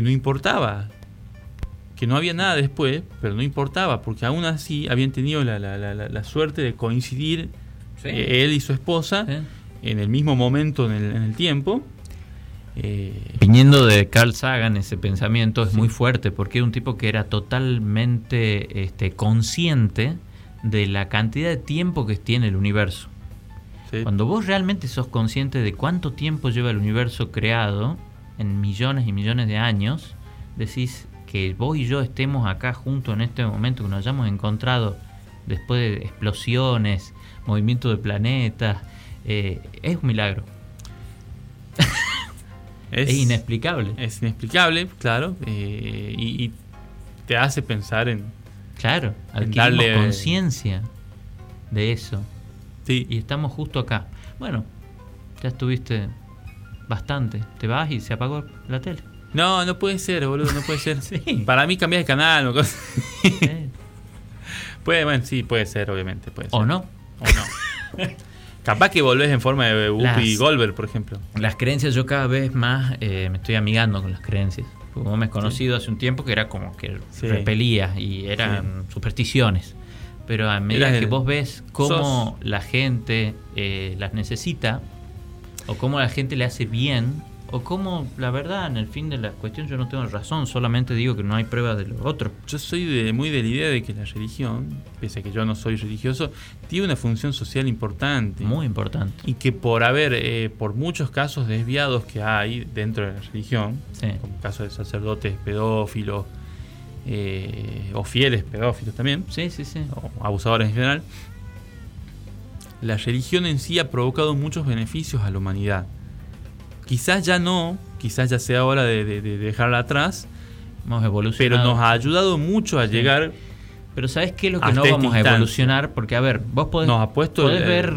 no importaba, que no había nada después, pero no importaba, porque aún así habían tenido la suerte de coincidir él y su esposa en el mismo momento en el tiempo. Viniendo de Carl Sagan, ese pensamiento es muy fuerte, porque era un tipo que era totalmente consciente de la cantidad de tiempo que tiene el universo. Sí. Cuando vos realmente sos consciente de cuánto tiempo lleva el universo creado, en millones y millones de años, decís... que vos y yo estemos acá juntos en este momento, que nos hayamos encontrado después de explosiones, movimiento de planetas, es un milagro. Es inexplicable. Es inexplicable, claro. Y te hace pensar en... Claro, adquirimos conciencia de eso. Sí. Y estamos justo acá. Bueno, ya estuviste bastante. Te vas y se apagó la tele. No puede ser, boludo, no puede ser. Sí. Para mí cambias de canal o cosas. Sí. Puede ser, obviamente. Puede ser. O no. Capaz que volvés en forma de Whoopi Goldberg, por ejemplo. Las creencias, yo cada vez más me estoy amigando con las creencias. Como me has conocido hace un tiempo que era como que repelía y eran supersticiones. Pero a medida que vos ves cómo la gente las necesita o cómo la gente le hace bien... O como, la verdad, en el fin de la cuestión yo no tengo razón, solamente digo que no hay pruebas de lo otro. Yo soy muy de la idea de que la religión, pese a que yo no soy religioso, tiene una función social importante. Muy importante. Y que por muchos casos desviados que hay dentro de la religión, como casos de sacerdotes pedófilos, o fieles pedófilos también, o abusadores en general, la religión en sí ha provocado muchos beneficios a la humanidad. Quizás ya no, quizás ya sea hora de dejarla atrás. Hemos evolucionado. Pero nos ha ayudado mucho a llegar. Pero ¿sabés qué es lo que no vamos a evolucionar? Porque, a ver, vos podés ver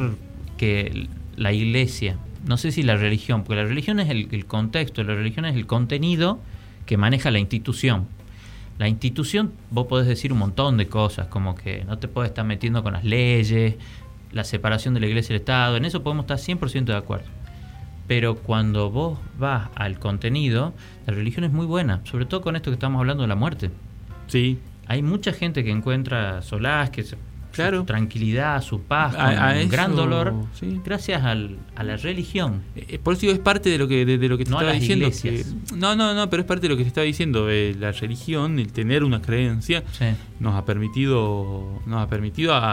que la iglesia, no sé si la religión, porque la religión es el contexto, la religión es el contenido que maneja la institución. La institución, vos podés decir un montón de cosas, como que no te podés estar metiendo con las leyes, la separación de la iglesia y el Estado, en eso podemos estar 100% de acuerdo. Pero cuando vos vas al contenido, la religión es muy buena, sobre todo con esto que estamos hablando de la muerte. Sí. Hay mucha gente que encuentra solaz, que claro, su tranquilidad, su paz, un gran dolor, sí, gracias a la religión. Por eso digo, es parte de lo que te no estaba diciendo. Pero es parte de lo que te estaba diciendo. La religión, el tener una creencia, sí, nos ha permitido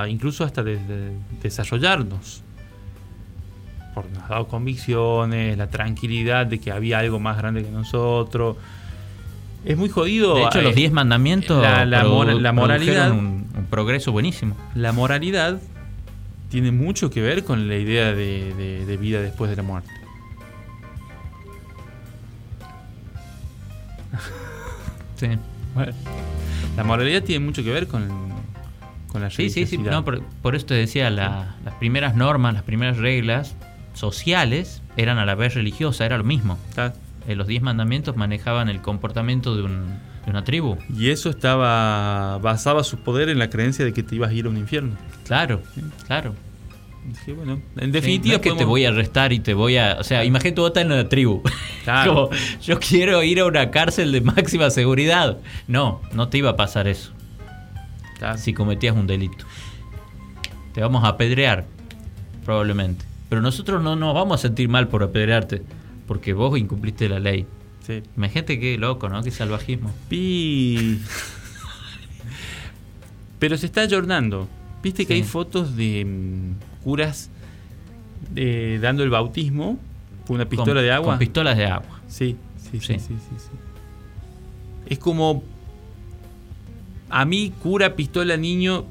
incluso hasta desarrollarnos. Porque nos ha dado convicciones, la tranquilidad de que había algo más grande que nosotros. Es muy jodido. De hecho, los 10 mandamientos, la moralidad, un progreso buenísimo. La moralidad tiene mucho que ver con la idea de vida después de la muerte. Sí. Bueno, la moralidad tiene mucho que ver con la religiosidad. Sí. No, por eso te decía, las primeras normas, las primeras reglas sociales eran a la vez religiosas, era lo mismo. Claro. Los 10 mandamientos manejaban el comportamiento de una tribu. Y eso basaba su poder en la creencia de que te ibas a ir a un infierno. Claro, ¿sí? Claro. Sí, bueno, en definitiva, sí, no es que te voy a arrestar y te voy a... O sea, imagínate vos estás en una tribu. Claro. Como, yo quiero ir a una cárcel de máxima seguridad. No te iba a pasar eso. Claro. Si cometías un delito. Te vamos a apedrear, probablemente. Pero nosotros no nos vamos a sentir mal por apedrearte, porque vos incumpliste la ley. Sí. Imagínate qué loco, ¿no? Qué salvajismo. Pero se está ayornando. Viste que hay fotos de curas dando el bautismo con una pistola de agua. Con pistolas de agua. Sí. Es como... A mí, cura, pistola, niño...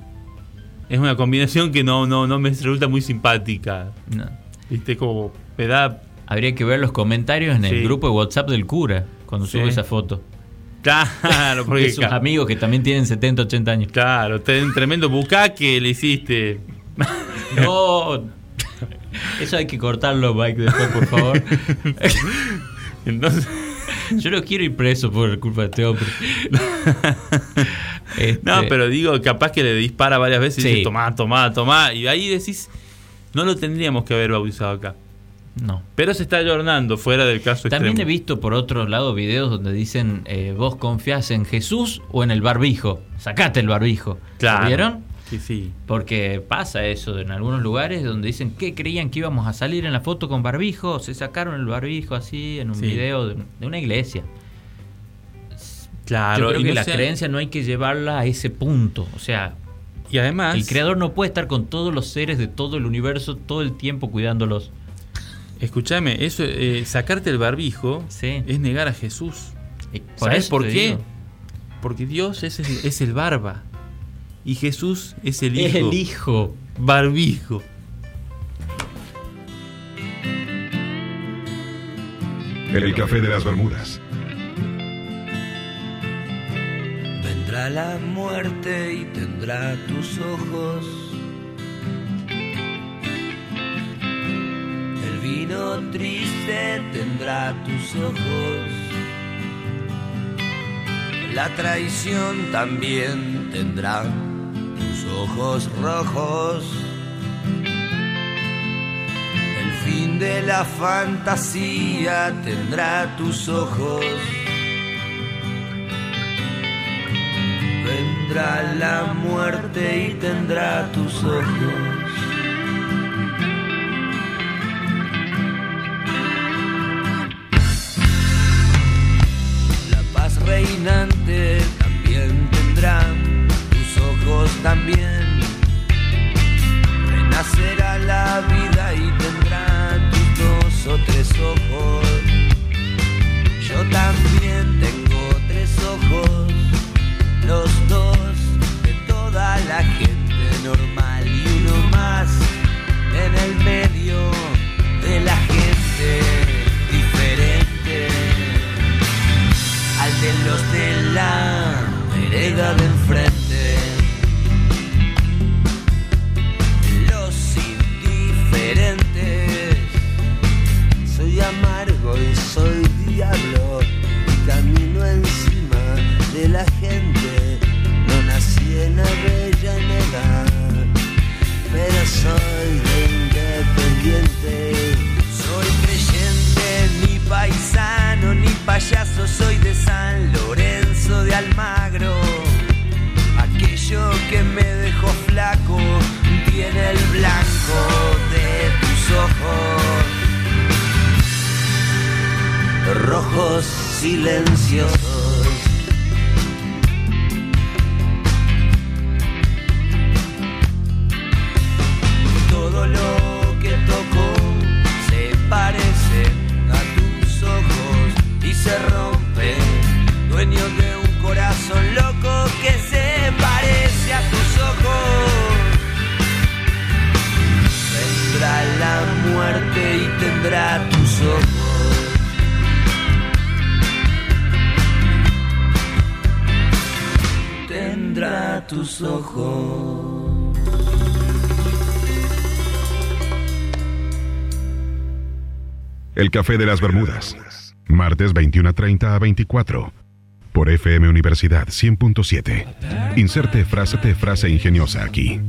Es una combinación que no me resulta muy simpática. No. Viste, como me da... Habría que ver los comentarios en el grupo de WhatsApp del cura cuando sube esa foto. Claro, porque de sus amigos que también tienen 70, 80 años. Claro, un tremendo bucaque le hiciste. No, eso hay que cortarlo, Mike, después, por favor. Entonces, yo no quiero ir preso por culpa de este hombre. No, pero digo, capaz que le dispara varias veces y dice, tomá. Y ahí decís, no lo tendríamos que haber bautizado acá. No. Pero se está ayornando fuera del caso extremo. También he visto por otro lado videos donde dicen, ¿vos confiás en Jesús o en el barbijo? Sacate el barbijo. Claro. ¿Lo vieron? Sí. Porque pasa eso en algunos lugares donde dicen que creían que íbamos a salir en la foto con barbijo. Se sacaron el barbijo así en un video de una iglesia. Claro. Yo creo que creencia no hay que llevarla a ese punto. O sea... Y además... El creador no puede estar con todos los seres de todo el universo todo el tiempo cuidándolos. Escúchame, eso, sacarte el barbijo es negar a Jesús. ¿Sabes por qué? Digo. Porque Dios es el barba y Jesús es el hijo. Es el hijo. Barbijo. En el café de las Bermudas. Vendrá la muerte y tendrá tus ojos. Vino triste tendrá tus ojos. La traición también tendrá tus ojos rojos. El fin de la fantasía tendrá tus ojos. Vendrá la muerte y tendrá tus ojos. Reinante también tendrá tus ojos, también renacerá la vida y tendrá tus 2 o 3 ojos. Yo también tengo 3 ojos, los 2 de toda la gente normal y uno más en el medio de la gente. De los de la vereda de enfrente, los indiferentes. Soy amargo y soy diablo y camino encima de la gente. noche, no nací en Avellaneda, pero soy independiente. Soy creyente, ni paisano, ni payaso, soy de San Lorenzo de Almagro. Aquello que me dejó flaco tiene el blanco de tus ojos, rojos silenciosos. Todo lo que toco se parece a tus ojos y se rompe, dueño de un corazón loco que se parece a tus ojos. Vendrá la muerte y tendrá tus ojos. Tendrá tus ojos. El Café de las Bermudas, martes 21:30 a 24, por FM Universidad 100.7. Inserte frase de frase ingeniosa aquí.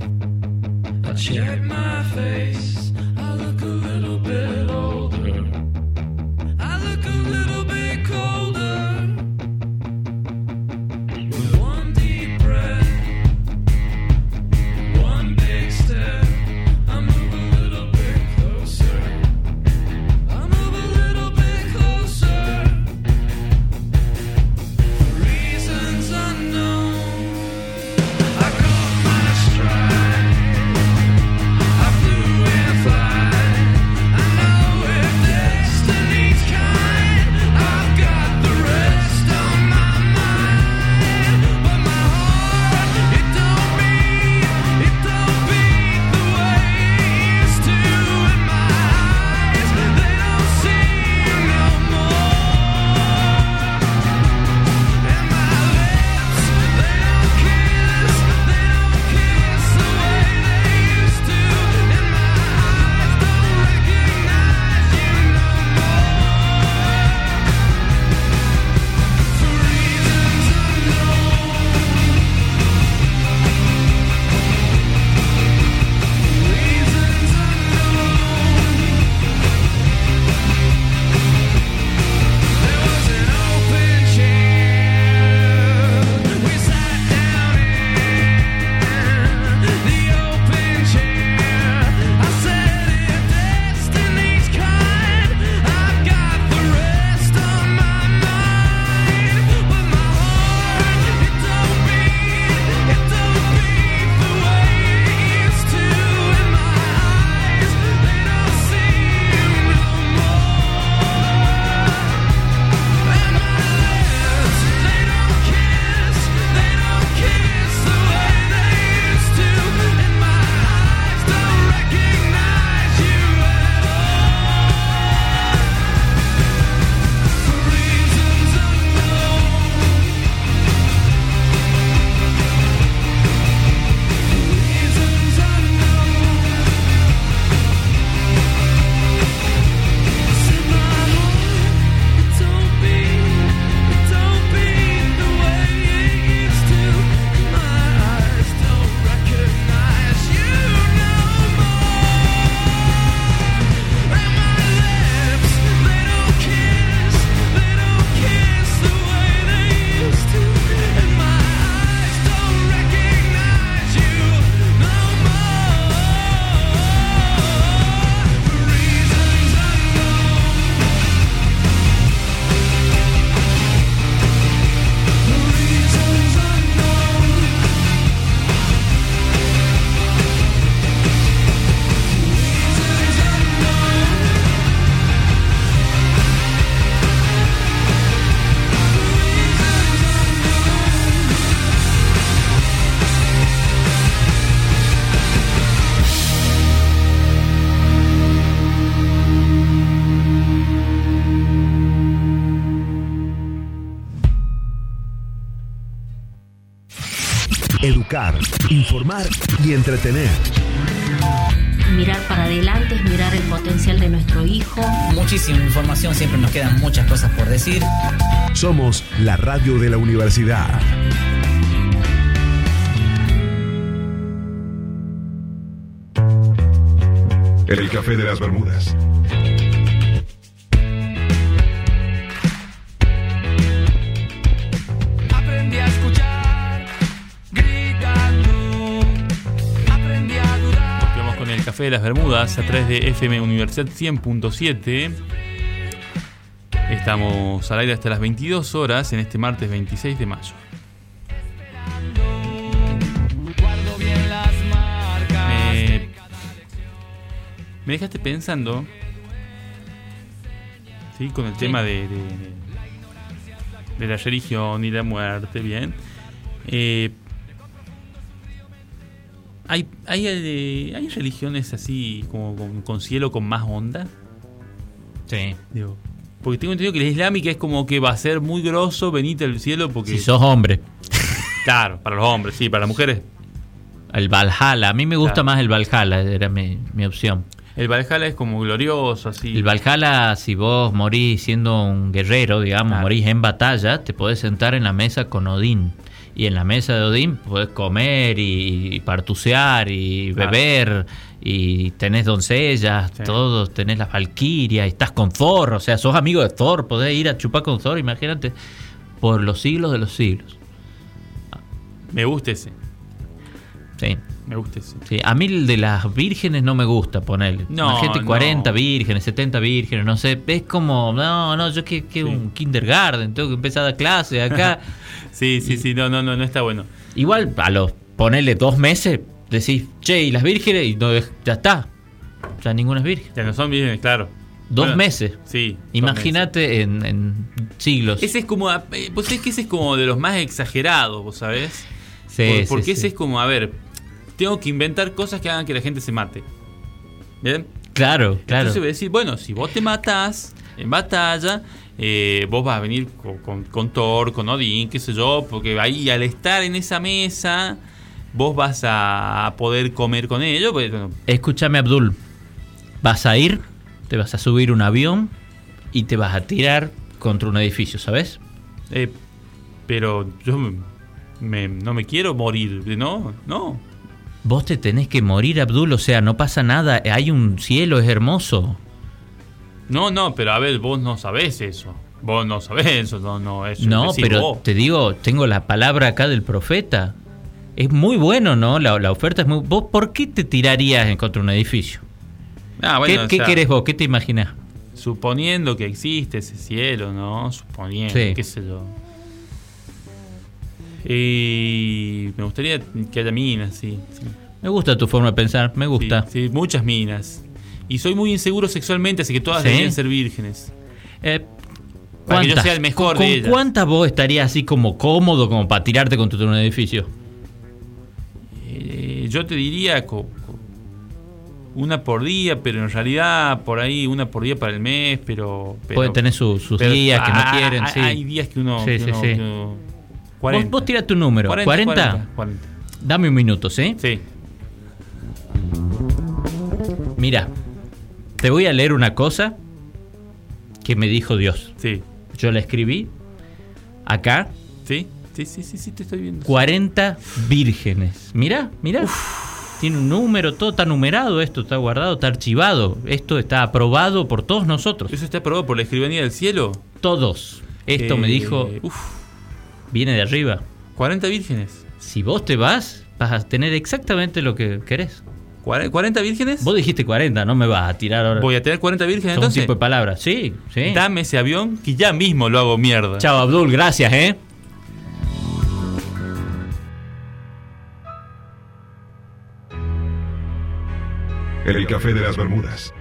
Informar y entretener. Mirar para adelante es mirar el potencial de nuestro hijo. Muchísima información, siempre nos quedan muchas cosas por decir. Somos la radio de la universidad. El café de las Bermudas. Café de las Bermudas a través de FM Universidad 100.7. Estamos al aire hasta las 22 horas en este martes 26 de mayo. Me dejaste pensando, ¿sí? Con el tema de la religión y la muerte, bien. ¿Hay religiones así como con cielo, con más onda? Sí. Digo, porque tengo entendido que la islámica es como que va a ser muy grosso, venite al cielo porque... Si sos hombre. Claro, para los hombres, sí, para las mujeres. El Valhalla, a mí me gusta más el Valhalla, era mi opción. El Valhalla es como glorioso, así. El Valhalla, si vos morís siendo un guerrero, digamos, morís en batalla, te podés sentar en la mesa con Odín. Y en la mesa de Odín podés comer y partusear y beber, y tenés doncellas, todos, tenés las valquirias, estás con Thor, o sea, sos amigo de Thor, podés ir a chupar con Thor, imagínate, por los siglos de los siglos. Me gusta ese. Sí. Me gusta ese. Sí. A mí el de las vírgenes no me gusta ponerle. No, imagínate 40 vírgenes, 70 vírgenes, no sé. Es como, yo que un kindergarten, tengo que empezar a dar clases acá. No está bueno. Igual a los ponerle 2 meses, decís, che, y las vírgenes, y no, ya está. Ya ninguna es virgen. Ya no son vírgenes, claro. 2 meses. Sí. Imagínate en siglos. Ese es como, vos sabés que ese es como de los más exagerados, vos sabés. Sí, porque ese es como, a ver, tengo que inventar cosas que hagan que la gente se mate. ¿Bien? Claro. Entonces voy a decir, bueno, si vos te matás en batalla, vos vas a venir con Thor, con Odín, qué sé yo, porque ahí al estar en esa mesa, vos vas a poder comer con ellos. Pues, bueno. Escúchame, Abdul, vas a ir, te vas a subir un avión y te vas a tirar contra un edificio, ¿sabes? Pero yo... no me quiero morir, no. Vos te tenés que morir, Abdul, o sea, no pasa nada, hay un cielo, es hermoso. No, pero a ver, vos no sabés eso, eso. No, pero vos. Te digo, tengo la palabra acá del profeta, es muy bueno, ¿no? La oferta es muy... ¿Vos por qué te tirarías contra un edificio? Bueno, ¿Qué querés vos? ¿Qué te imaginás? Suponiendo que existe ese cielo, ¿no? Suponiendo, sí. Qué sé yo... Y me gustaría que haya minas, sí. Me gusta tu forma de pensar, me gusta. Sí, muchas minas. Y soy muy inseguro sexualmente, así que todas deberían ser vírgenes. Para que yo sea el mejor de ellas. ¿Con cuántas vos estarías así como cómodo como para tirarte contra un edificio? Yo te diría una por día, pero en realidad por ahí una por día para el mes, pero pueden tener sus días que no quieren. Hay días que uno... Que uno 40. Vos tira tu número. 40. Dame un minuto, ¿sí? Sí. Mira, te voy a leer una cosa que me dijo Dios. Sí. Yo la escribí acá. Sí, te estoy viendo. 40 vírgenes. Mirá. Uf. Tiene un número, todo está numerado, esto está guardado, está archivado. Esto está aprobado por todos nosotros. ¿Eso está aprobado por la escribanía del cielo? Todos. Esto me dijo... Viene de arriba. 40 vírgenes. Si vos te vas a tener exactamente lo que querés. ¿40 vírgenes? Vos dijiste 40, no me vas a tirar ahora. ¿Voy a tener 40 vírgenes entonces? Un tipo de palabras. Sí. Dame ese avión que ya mismo lo hago mierda. Chao, Abdul, gracias, El café de las Bermudas.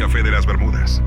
Café de las Bermudas.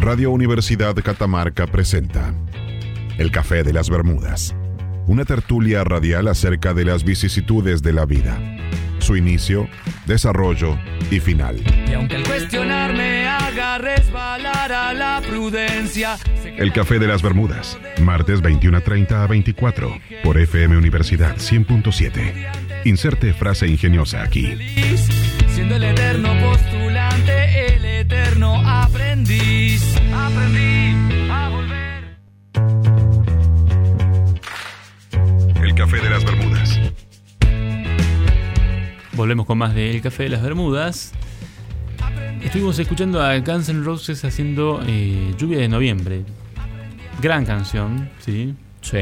Radio Universidad Catamarca presenta El Café de las Bermudas, una tertulia radial acerca de las vicisitudes de la vida, su inicio, desarrollo y final. Y aunque el cuestionar me haga resbalar a la prudencia. El Café de las Bermudas, martes 21:30 a 24 por FM Universidad 100.7. Inserte frase ingeniosa aquí. Siendo el eterno postulante, el eterno aprendiz. Aprendí a volver. El Café de las Bermudas. Volvemos con más de El Café de las Bermudas. Estuvimos escuchando a Guns N' Roses haciendo Lluvia de Noviembre. Gran canción, ¿sí? Sí,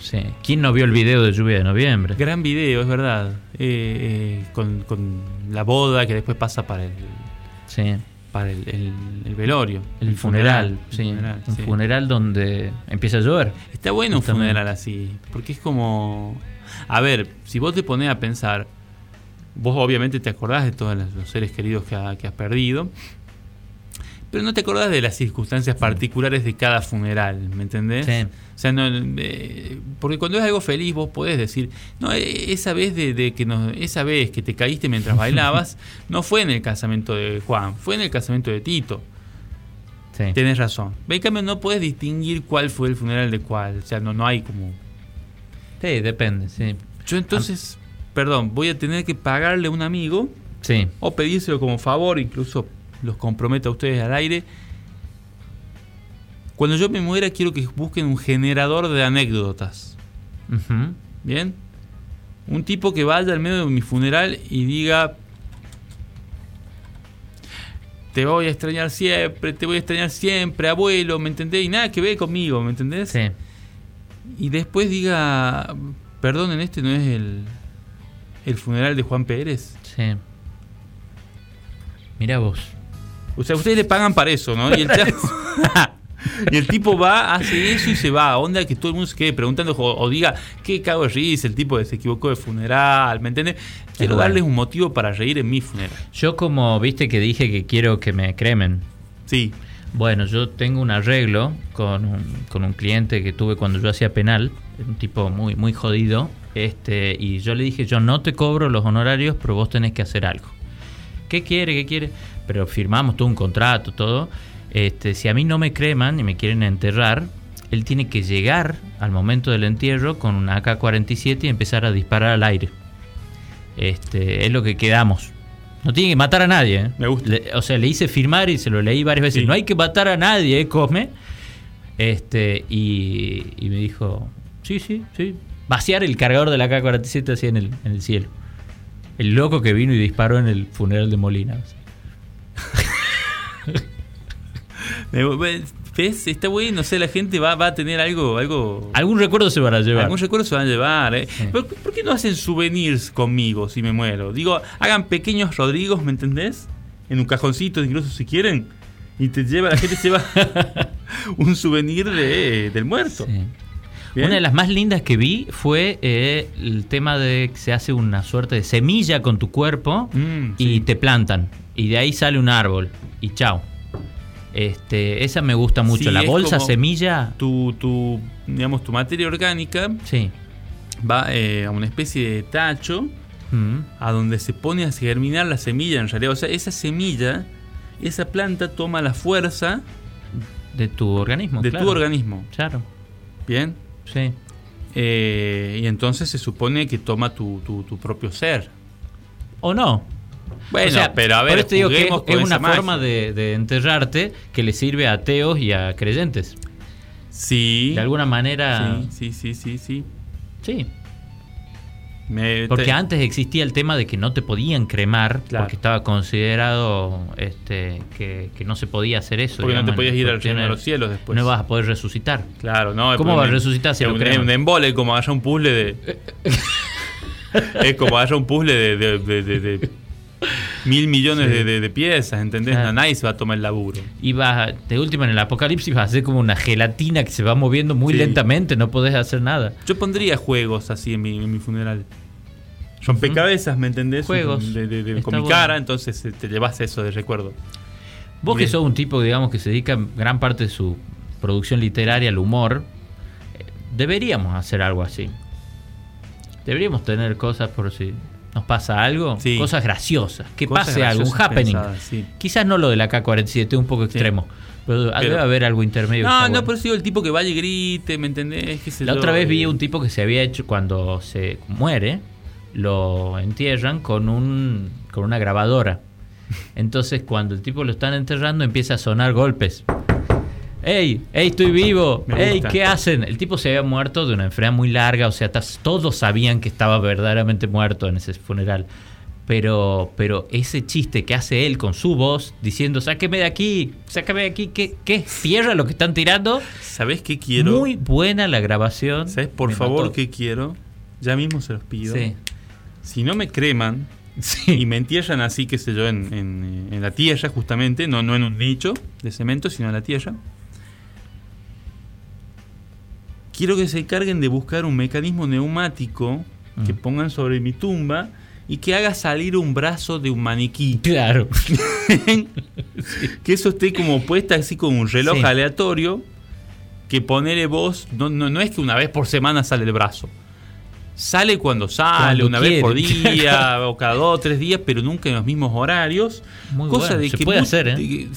sí. ¿Quién no vio el video de Lluvia de Noviembre? Gran video, es verdad. Con la boda que después pasa para el... Sí. Para el velorio. El funeral, sí. Un funeral donde empieza a llover. Está bueno un funeral así, porque es como... A ver, si vos te ponés a pensar, vos obviamente te acordás de todos los seres queridos que has perdido, pero no te acordás de las circunstancias particulares de cada funeral, ¿me entendés? Sí. O sea, no, porque cuando es algo feliz vos podés decir, no, esa vez que te caíste mientras bailabas, no fue en el casamiento de Juan, fue en el casamiento de Tito. Sí. Tenés razón. En cambio no podés distinguir cuál fue el funeral de cuál, o sea, no hay como... Sí, depende, sí. Yo entonces, voy a tener que pagarle a un amigo, sí, o pedírselo como favor, incluso... Los comprometo a ustedes al aire. Cuando yo me muera, quiero que busquen un generador de anécdotas. Uh-huh. ¿Bien? Un tipo que vaya al medio de mi funeral y diga: te voy a extrañar siempre, abuelo, ¿me entendés? Y nada que ver conmigo, ¿me entendés? Sí. Y después diga: perdonen, este no es el funeral de Juan Pérez. Sí. Mirá vos. O sea, ustedes le pagan para eso, ¿no? Y el tipo va, hace eso y se va. Onda que todo el mundo se quede preguntando o diga, ¿qué cago de risa? El tipo se equivocó de funeral, ¿me entiendes? Quiero darles un motivo para reír en mi funeral. Yo, como viste que dije que quiero que me cremen. Sí. Bueno, yo tengo un arreglo con un cliente que tuve cuando yo hacía penal, un tipo muy, muy jodido, y yo le dije, yo no te cobro los honorarios, pero vos tenés que hacer algo. ¿Qué quiere? Pero firmamos todo un contrato, todo. Si a mí no me creman y me quieren enterrar, él tiene que llegar al momento del entierro con una AK-47 y empezar a disparar al aire. Es lo que quedamos. No tiene que matar a nadie, ¿eh? Me gusta. Le hice firmar y se lo leí varias veces. Sí. No hay que matar a nadie, Cosme. Y me dijo, sí, vaciar el cargador de la K-47 así en el cielo. El loco que vino y disparó en el funeral de Molina. ¿Ves? Está bueno, o sea, la gente va a tener algo... Algún recuerdo se van a llevar. Algún recuerdo se van a llevar, ¿eh? Sí. ¿Por qué no hacen souvenirs conmigo si me muero? Digo, hagan pequeños Rodrigos, ¿me entendés? En un cajoncito, incluso si quieren. Y te lleva, la gente lleva un souvenir del muerto. Sí. ¿Bien? Una de las más lindas que vi fue el tema de que se hace una suerte de semilla con tu cuerpo y te plantan. Y de ahí sale un árbol. Y chao. Esa me gusta mucho, sí, la bolsa semilla, tu digamos tu materia orgánica, sí, va a una especie de tacho a donde se pone a germinar la semilla, en realidad, o sea, esa semilla, esa planta toma la fuerza de tu organismo, claro. Bien, sí, y entonces se supone que toma tu propio ser, o no. Bueno, o sea, pero a ver, por eso te digo que es una forma de enterrarte que le sirve a ateos y a creyentes. Sí. De alguna manera. Sí. Porque antes existía el tema de que no te podían cremar, claro, porque estaba considerado que no se podía hacer eso. Porque digamos, no te podías ir al reino de los cielos después. No vas a poder resucitar. Claro, no. ¿Cómo vas a resucitar si lo cremas? Un embole, como haya un puzzle de... es como haya un puzzle de 1.000 millones, sí, de piezas, ¿entendés? Claro. No, nadie se va a tomar el laburo. Y vas, de última, en el apocalipsis vas a hacer como una gelatina que se va moviendo muy, sí, lentamente, no podés hacer nada. Yo pondría juegos así en mi funeral. Rompecabezas, ¿me entendés? Juegos. Con mi cara, entonces te llevas eso de recuerdo. Vos que sos un tipo, digamos, que se dedica gran parte de su producción literaria al humor, deberíamos hacer algo así. Deberíamos tener cosas por si... nos pasa algo, sí, cosas graciosas, que cosas pase graciosas, algo, un happening. Pensadas, sí. Quizás no lo de la K-47, un poco extremo, sí, pero debe haber algo intermedio. No, no, por eso digo, el tipo que vaya y grite, ¿me entendés? La otra vez vi un tipo que se había hecho, cuando se muere, lo entierran con una grabadora. Entonces, cuando el tipo lo están enterrando, empieza a sonar golpes. ¡Ey, estoy vivo! ¡Ey, qué hacen! El tipo se había muerto de una enfermedad muy larga, o sea, todos sabían que estaba verdaderamente muerto en ese funeral. Pero ese chiste que hace él con su voz, diciendo, sáqueme de aquí, ¿qué cierra lo que están tirando? ¿Sabés qué quiero? Muy buena la grabación. ¿Sabés, por favor, qué quiero? Ya mismo se los pido. Sí. Si no me creman, sí, y me entierran así, qué sé yo, en la tierra justamente, no en un nicho de cemento, sino en la tierra. Quiero que se encarguen de buscar un mecanismo neumático que pongan sobre mi tumba y que haga salir un brazo de un maniquí. Claro. Que eso esté como puesta así con un reloj, sí, aleatorio, que ponele vos, no es que una vez por semana sale el brazo. Sale cuando sale, una vez por día, o cada 2 o 3 días, pero nunca en los mismos horarios. Muy cosa bueno, de se que puede hacer, ¿eh?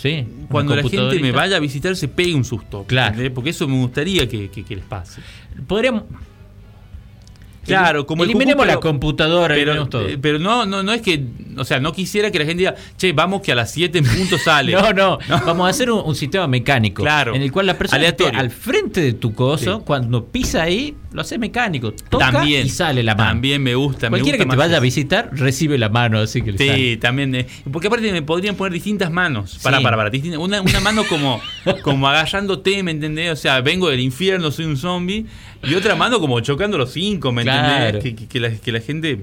Sí, cuando la gente me vaya a visitar se pegue un susto, claro, ¿entendés? Porque eso me gustaría que les pase. Podríamos, claro, como eliminemos la computadora, eliminemos todo. Pero no es que, o sea, no quisiera que la gente diga, che, vamos que a las 7 en punto sale. No, vamos a hacer un sistema mecánico, claro, en el cual la persona esté al frente de tu coso, sí, cuando pisa ahí, lo hace mecánico, toca también, y sale la mano. También me gusta. Cualquiera que te vaya a visitar, recibe la mano, así que le, sí, sale. También, porque aparte me podrían poner distintas manos, sí, para, una mano como agarrándote, ¿me entendés? O sea, vengo del infierno, soy un zombie, y otra mano como chocando los 5, ¿me, claro, entendés? Que la gente...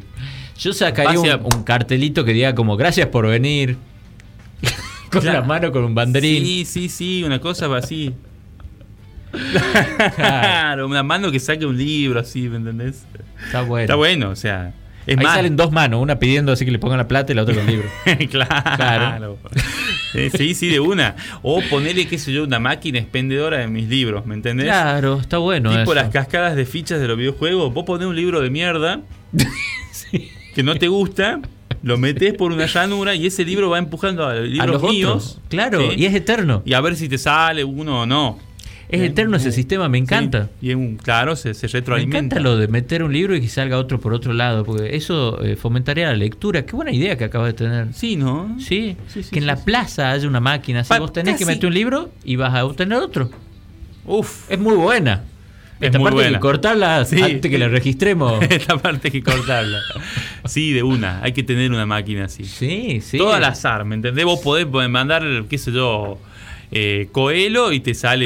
Yo sacaría un cartelito que diga como, gracias por venir, con, claro, la mano, con un banderín. Sí, una cosa así. Claro, una mano que saque un libro así, ¿me entendés? Está bueno, o sea, es ahí más, salen 2 manos, una pidiendo así que le pongan la plata y la otra con el libro. Claro. Sí, de una. O ponerle, qué sé yo, una máquina expendedora de mis libros, ¿me entendés? Claro, está bueno. Tipo eso, las cascadas de fichas de los videojuegos. Vos ponés un libro de mierda sí, que no te gusta, lo metés por una llanura y ese libro va empujando a libros míos. Claro, ¿sí? Y es eterno. Y a ver si te sale uno o no. Es eterno ese sistema, me encanta. Sí, y claro, se retroalimenta. Me encanta lo de meter un libro y que salga otro por otro lado, porque eso fomentaría la lectura. Qué buena idea que acabas de tener. Sí, ¿no? Sí, que en la plaza haya una máquina. Si vos tenés que meter un libro y vas a obtener otro. Uf. Es muy buena. Esta parte hay que cortarla, sí, antes que la registremos. Esta parte hay que cortarla. Sí, de una. Hay que tener una máquina así. Sí, sí. Todo al azar, ¿me entendés? Vos podés mandar, qué sé yo, Coelho y te sale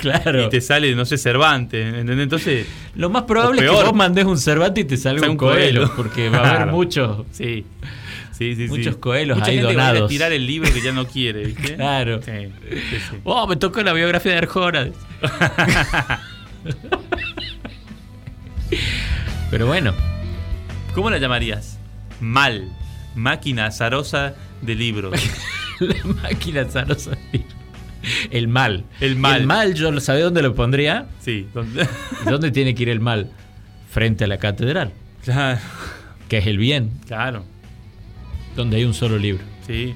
claro. Y te sale, no sé, Cervantes, ¿entendés? Entonces, lo más probable es que vos mandés un Cervantes y te salga un Coelho, porque va a haber muchos. Sí. Sí, sí, muchos Coelhos ahí donados. Mucha gente va a tirar el libro que ya no quiere, ¿viste? Claro. Sí, sí, sí. Oh, me tocó la biografía de Arjona. Pero bueno, ¿cómo la llamarías? Mal. Máquina azarosa de libros. La máquina azarosa de libros. El mal. El mal. El mal, yo ¿sabés dónde lo pondría? Sí. ¿Dónde tiene que ir el mal? Frente a la catedral. Claro. Que es el bien. Claro. Donde hay un solo libro. Sí.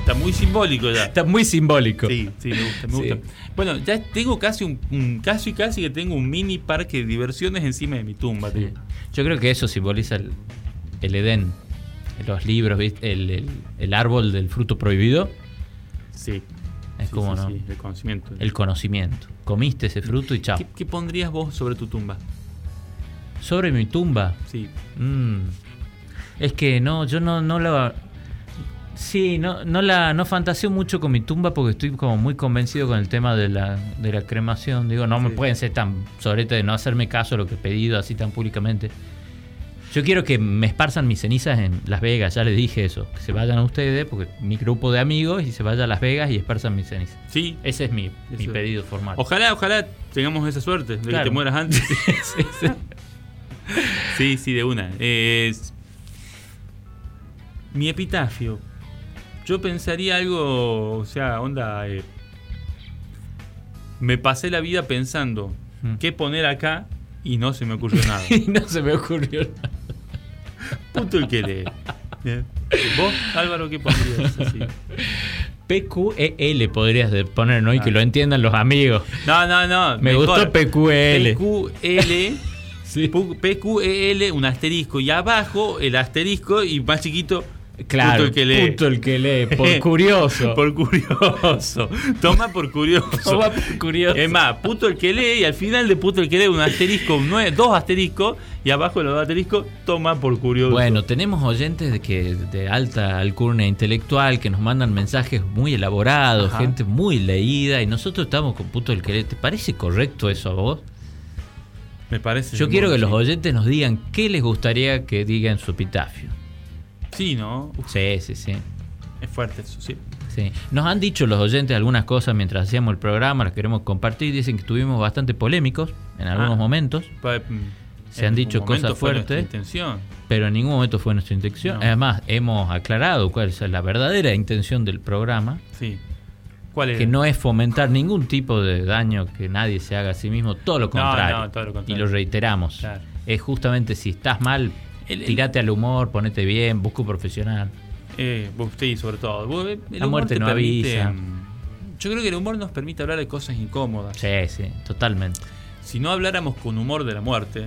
Está muy simbólico ya. Está muy simbólico. Sí, sí, me gusta, me gusta. Bueno, ya tengo casi casi que tengo un mini parque de diversiones encima de mi tumba. Sí. Yo creo que eso simboliza el Edén. Los libros, ¿viste? El árbol del fruto prohibido. Sí. Es sí, como, sí, ¿no? Sí, el conocimiento. El conocimiento. Comiste ese fruto y chao. ¿Qué pondrías vos sobre tu tumba? ¿Sobre mi tumba? Sí. Es que no, yo no la... Sí, no fantaseo mucho con mi tumba porque estoy como muy convencido con el tema de la cremación. Digo, no me pueden ser tan sobrete de no hacerme caso a lo que he pedido así tan públicamente. Yo quiero que me esparzan mis cenizas en Las Vegas, ya les dije eso. Que se vayan a ustedes, porque mi grupo de amigos, y se vaya a Las Vegas y esparzan mis cenizas. Sí. Ese es mi pedido formal. Ojalá tengamos esa suerte de que te mueras antes. Sí, sí. Sí, sí, de una. Mi epitafio. Yo pensaría algo, o sea, onda... me pasé la vida pensando qué poner acá y no se me ocurrió nada. Punto el que lee. ¿Vos, Álvaro, qué pondrías? Así. PQEL podrías poner, ¿no? Y que lo entiendan los amigos. No. Me gustó PQEL. PQEL. Sí. PQEL, un asterisco. Y abajo, el asterisco y más chiquito... Claro, punto el que lee. Por curioso. Toma por curioso. Es más, punto el que lee. Y al final de punto el que lee, un asterisco, dos asteriscos. Y abajo de los dos asteriscos, toma por curioso. Bueno, tenemos oyentes de alta alcurnia intelectual que nos mandan mensajes muy elaborados. Ajá. Gente muy leída. Y nosotros estamos con punto el que lee. ¿Te parece correcto eso a vos? Me parece. Yo quiero que los oyentes nos digan qué les gustaría que digan su epitafio. Sí, ¿no? Uf. Sí. Es fuerte eso, sí. Nos han dicho los oyentes algunas cosas mientras hacíamos el programa, las queremos compartir. Dicen que estuvimos bastante polémicos en algunos momentos. Se han dicho cosas fuertes. Pero en ningún momento fue nuestra intención. No. Además, hemos aclarado cuál es la verdadera intención del programa. Sí. ¿Cuál es? Que no es fomentar ningún tipo de daño que nadie se haga a sí mismo. Todo lo contrario. Y lo reiteramos. Claro. Es justamente si estás mal... Tirate al humor, ponete bien, busca un profesional. Sí, sobre todo. La muerte no avisa. Yo creo que el humor nos permite hablar de cosas incómodas. Sí, totalmente. Si no habláramos con humor de la muerte,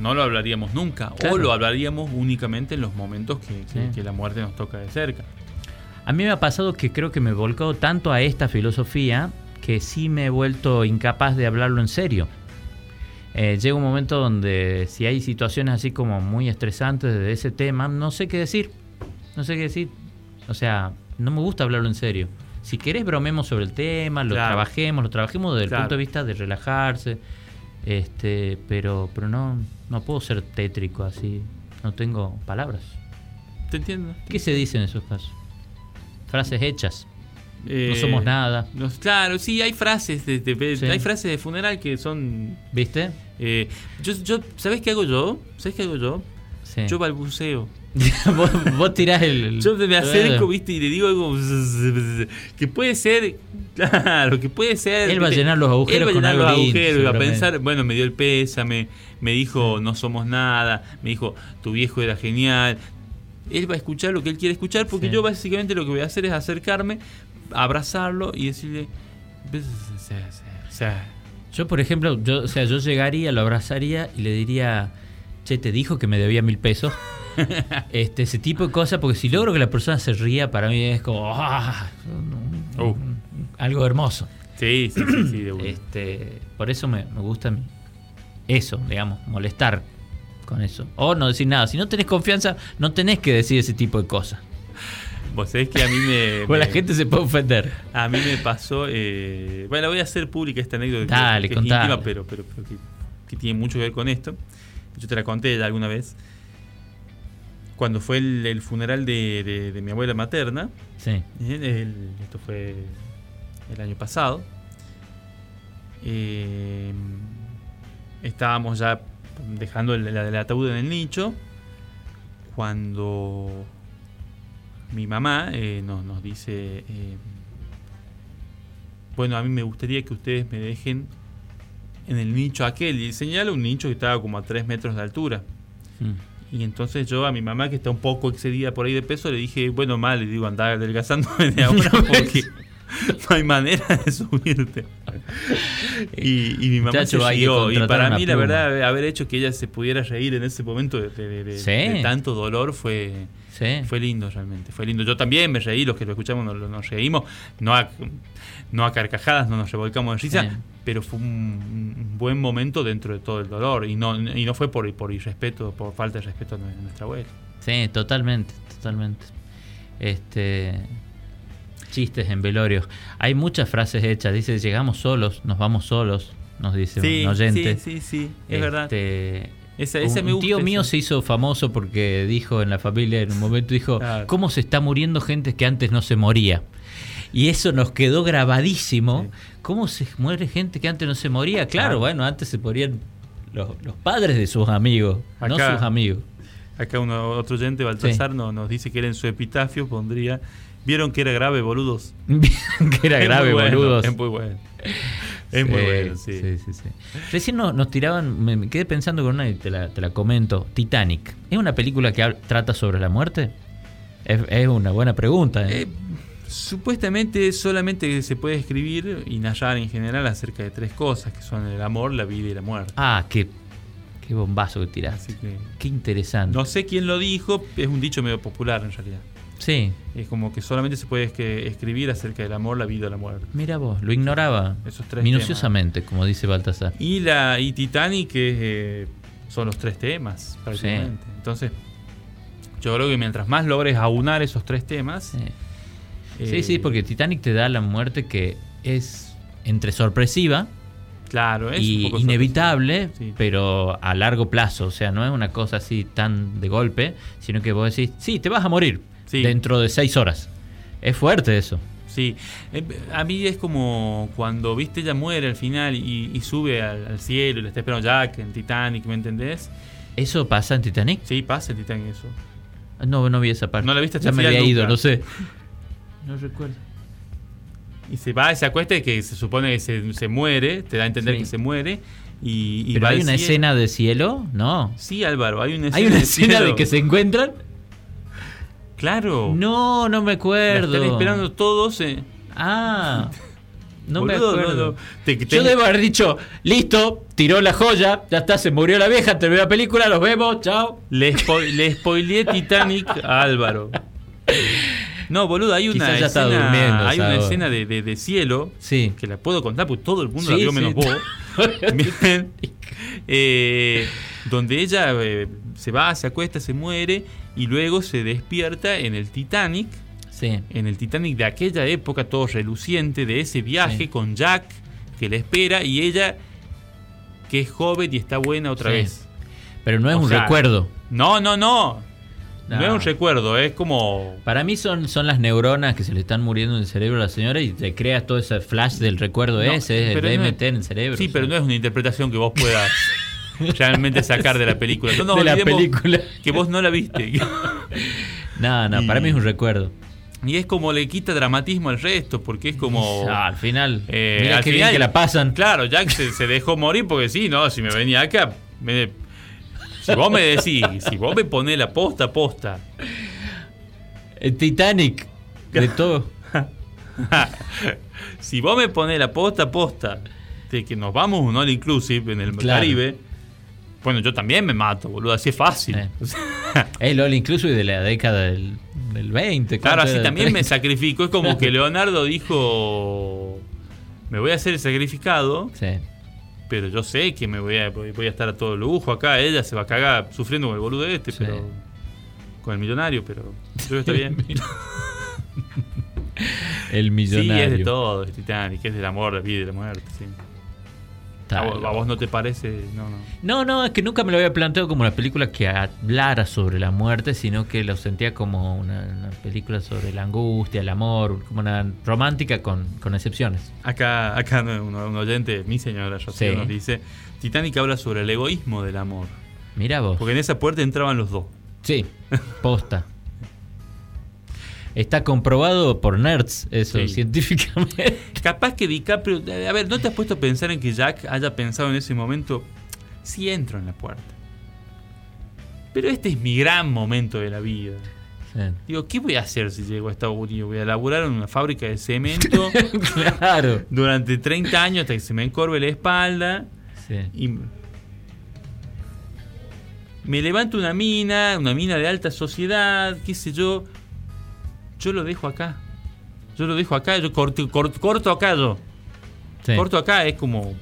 no lo hablaríamos nunca. Claro. O lo hablaríamos únicamente en los momentos que la muerte nos toca de cerca. A mí me ha pasado que creo que me he volcado tanto a esta filosofía que sí me he vuelto incapaz de hablarlo en serio. Llega un momento donde si hay situaciones así como muy estresantes de ese tema, no sé qué decir. O sea, no me gusta hablarlo en serio. Si querés bromeemos sobre el tema, lo trabajemos desde el punto de vista de relajarse, pero no puedo ser tétrico así, no tengo palabras. Te entiendo. ¿Qué se dice en esos casos? Frases hechas. No somos nada. Claro, sí, hay frases de funeral que son... ¿Viste? ¿Sabés qué hago yo? Sí. Yo balbuceo. Vos tirás el... Yo me acerco, ¿viste? Y le digo algo... Que puede ser... Claro, que puede ser... Él va a llenar los agujeros con algo lindo. Él va a pensar... Bueno, me dio el pésame, me dijo no somos nada, me dijo tu viejo era genial. Él va a escuchar lo que él quiere escuchar porque yo básicamente lo que voy a hacer es acercarme... abrazarlo y decirle yo por ejemplo yo llegaría, lo abrazaría y le diría che, te dijo que me debía 1.000 pesos ese tipo de cosas, porque si logro que la persona se ría para mí es como algo hermoso. Sí, sí, sí, sí, de bueno. Por eso me gusta a mí eso, digamos, molestar con eso. O no decir nada. Si no tenés confianza, no tenés que decir ese tipo de cosas. Vos sabés que a mí me... Bueno, la gente se puede ofender. A mí me pasó... bueno, voy a hacer pública esta anécdota. Dale, que es íntima, pero que tiene mucho que ver con esto. Yo te la conté ya alguna vez. Cuando fue el funeral de mi abuela materna. Sí. Esto fue el año pasado. Estábamos ya dejando el ataúd en el nicho. Cuando... mi mamá nos dice, bueno, a mí me gustaría que ustedes me dejen en el nicho aquel. Y señala un nicho que estaba como a 3 metros de altura. Mm. Y entonces yo a mi mamá, que está un poco excedida por ahí de peso, le dije, bueno, ma, le digo, andá adelgazándome de ahora porque no hay manera de subirte. Y mi mamá se rió. Y para mí, la verdad, haber hecho que ella se pudiera reír en ese momento ¿sí? de tanto dolor fue... Sí. Fue lindo, realmente, fue lindo. Yo también me reí, los que lo escuchamos nos reímos, no a carcajadas, no nos revolcamos de risa, sí. Pero fue un buen momento dentro de todo el dolor y no fue por irrespeto, por falta de respeto a nuestra abuela. Sí, totalmente. Chistes en velorios. Hay muchas frases hechas, dice, llegamos solos, nos vamos solos, nos dice sí, un oyente. Sí, es verdad. Ese un tío mío se hizo famoso porque dijo en la familia, en un momento dijo, claro, ¿cómo se está muriendo gente que antes no se moría? Y eso nos quedó grabadísimo. Sí. ¿Cómo se muere gente que antes no se moría? Claro, bueno, antes se morían los padres de sus amigos, acá, no sus amigos. Acá otro oyente, Baltasar, sí, nos dice que él en su epitafio pondría, ¿vieron que era grave, boludos? ¿Vieron que era grave, boludos? Es muy bueno. Es muy bueno, sí. Recién nos tiraban, me quedé pensando con una y te la comento. Titanic, ¿es una película que trata sobre la muerte? Es una buena pregunta. Supuestamente solamente se puede escribir y narrar en general acerca de 3 cosas, que son el amor, la vida y la muerte. Ah, qué bombazo que tiraste. Qué interesante. No sé quién lo dijo, es un dicho medio popular en realidad. Sí. Es como que solamente se puede escribir acerca del amor, la vida y la muerte. Mira vos, lo ignoraba esos 3 minuciosamente, temas, como dice Baltasar. Y Titanic son los 3 temas, prácticamente. Sí. Entonces, yo creo que mientras más logres aunar esos 3 temas... Sí. Sí, porque Titanic te da la muerte que es entre sorpresiva, claro, es y inevitable, sí, pero a largo plazo. O sea, no es una cosa así tan de golpe, sino que vos decís, sí, te vas a morir. Sí. Dentro de 6 horas. Es fuerte eso. Sí. A mí es como cuando, viste, ella muere al final y sube al cielo y le está esperando Jack en Titanic, ¿me entendés? ¿Eso pasa en Titanic? Sí, pasa en Titanic eso. No vi esa parte. ¿No la viste hasta el final? Ya me había ido, no sé. No recuerdo. Y se va, se acuesta y que se supone que se muere, te da a entender sí, que se muere. Y ¿pero hay una escena de cielo? No. Sí, Álvaro, hay una escena de cielo. ¿Hay una escena de que se encuentran? Claro. No me acuerdo. La están esperando todos. Ah, no me acuerdo. Yo debo haber dicho, listo, tiró la joya, ya está, se murió la vieja, terminó la película, los vemos, chao. Le spoileé Titanic a Álvaro. No, boludo, hay una escena, de cielo, sí, que la puedo contar porque todo el mundo, sí, la vio, sí, menos vos. Donde ella se va, se acuesta, se muere y luego se despierta en el Titanic. Sí. En el Titanic de aquella época, todo reluciente, de ese viaje, sí, con Jack que le espera y ella que es joven y está buena otra, sí, vez. Pero no es un recuerdo. No. No es un recuerdo, es como... Para mí son las neuronas que se le están muriendo en el cerebro a la señora y te creas todo ese flash del recuerdo, no, ese, el DMT en el cerebro. Sí, o sea, pero no es una interpretación que vos puedas realmente sacar de la película. No, de la película. Que vos no la viste. No, para mí es un recuerdo. Y es como le quita dramatismo al resto, porque es como... al final, mira qué bien que la pasan. Claro, Jack se dejó morir porque sí, no, si me venía acá... Si vos me decís, si vos me ponés la posta. El Titanic, de todo. Si vos me ponés la posta, de que nos vamos un all inclusive en el, claro, Caribe, bueno, yo también me mato, boludo, así es fácil. El all inclusive de la década del 20. Claro, así también 30? Me sacrifico. Es como que Leonardo dijo... me voy a hacer el sacrificado, sí, pero yo sé que voy a estar a todo lujo acá. Ella se va a cagar sufriendo con el boludo este, sí, pero con el millonario, pero yo creo que está bien. El millonario. Sí, es de todo, es Titanic, es del amor, la vida y la muerte, sí. ¿A vos no te parece? No, es que nunca me lo había planteado como una película que hablara sobre la muerte, sino que lo sentía como una película sobre la angustia, el amor, como una romántica con excepciones. Acá un oyente, mi señora Rosé, sí, nos dice, Titanic habla sobre el egoísmo del amor. Mirá vos. Porque en esa puerta entraban los dos. Sí, posta. Está comprobado por nerds eso, sí, científicamente. Capaz que DiCaprio... A ver, ¿no te has puesto a pensar en que Jack haya pensado en ese momento? Sí, entro en la puerta. Pero este es mi gran momento de la vida. Sí. Digo, ¿qué voy a hacer si llego a Estados Unidos? Voy a laburar en una fábrica de cemento. Claro. Durante 30 años hasta que se me encorve la espalda. Sí. Y... me levanto una mina de alta sociedad, qué sé yo... Yo lo dejo acá, yo corto acá yo. Sí. Corto acá, es como...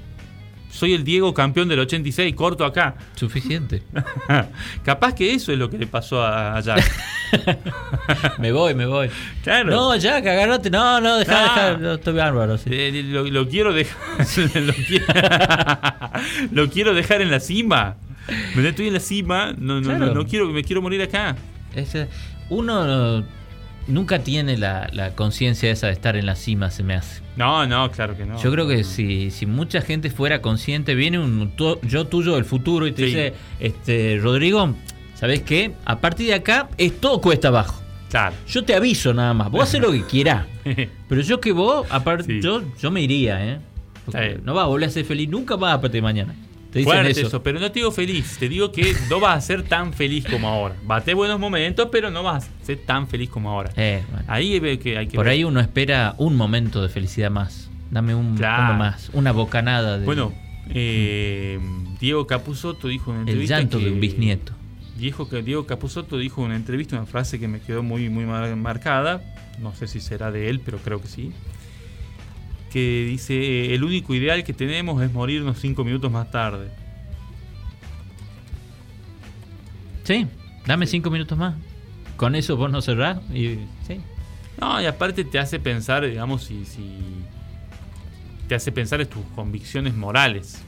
soy el Diego campeón del 86, corto acá. Suficiente. Capaz que eso es lo que le pasó a Jack. Me voy. Claro. No, Jack, agarrate. No, dejá. No, estoy bárbaro. Sí. Lo quiero dejar... lo quiero dejar en la cima. Estoy en la cima, no quiero, me quiero morir acá. Uno... nunca tiene la conciencia esa de estar en la cima, se me hace. No, claro que no. Yo creo que si mucha gente fuera consciente, viene un yo tuyo del futuro y te dice, Rodrigo, ¿sabés qué? A partir de acá es todo cuesta abajo. Claro. Yo te aviso nada más, vos haces lo que quieras. Pero yo que vos, yo me iría, ¿eh? Porque no vas a volver a ser feliz, nunca vas a partir de mañana. Te dicen eso, pero no te digo feliz, te digo que no vas a ser tan feliz como ahora. Va a tener buenos momentos, pero no vas a ser tan feliz como ahora. Bueno. Ahí hay que por ver. Ahí uno espera un momento de felicidad más. Dame uno más, una bocanada. Bueno, Diego Capusotto dijo en una entrevista. El llanto de un bisnieto. Diego Capusotto dijo en una entrevista una frase que me quedó muy, muy marcada. No sé si será de él, pero creo que sí. Que dice, el único ideal que tenemos es morirnos 5 minutos más tarde. Sí, dame 5 minutos más. Con eso vos no cerrás. Sí. No, y aparte te hace pensar, digamos, si te hace pensar en tus convicciones morales.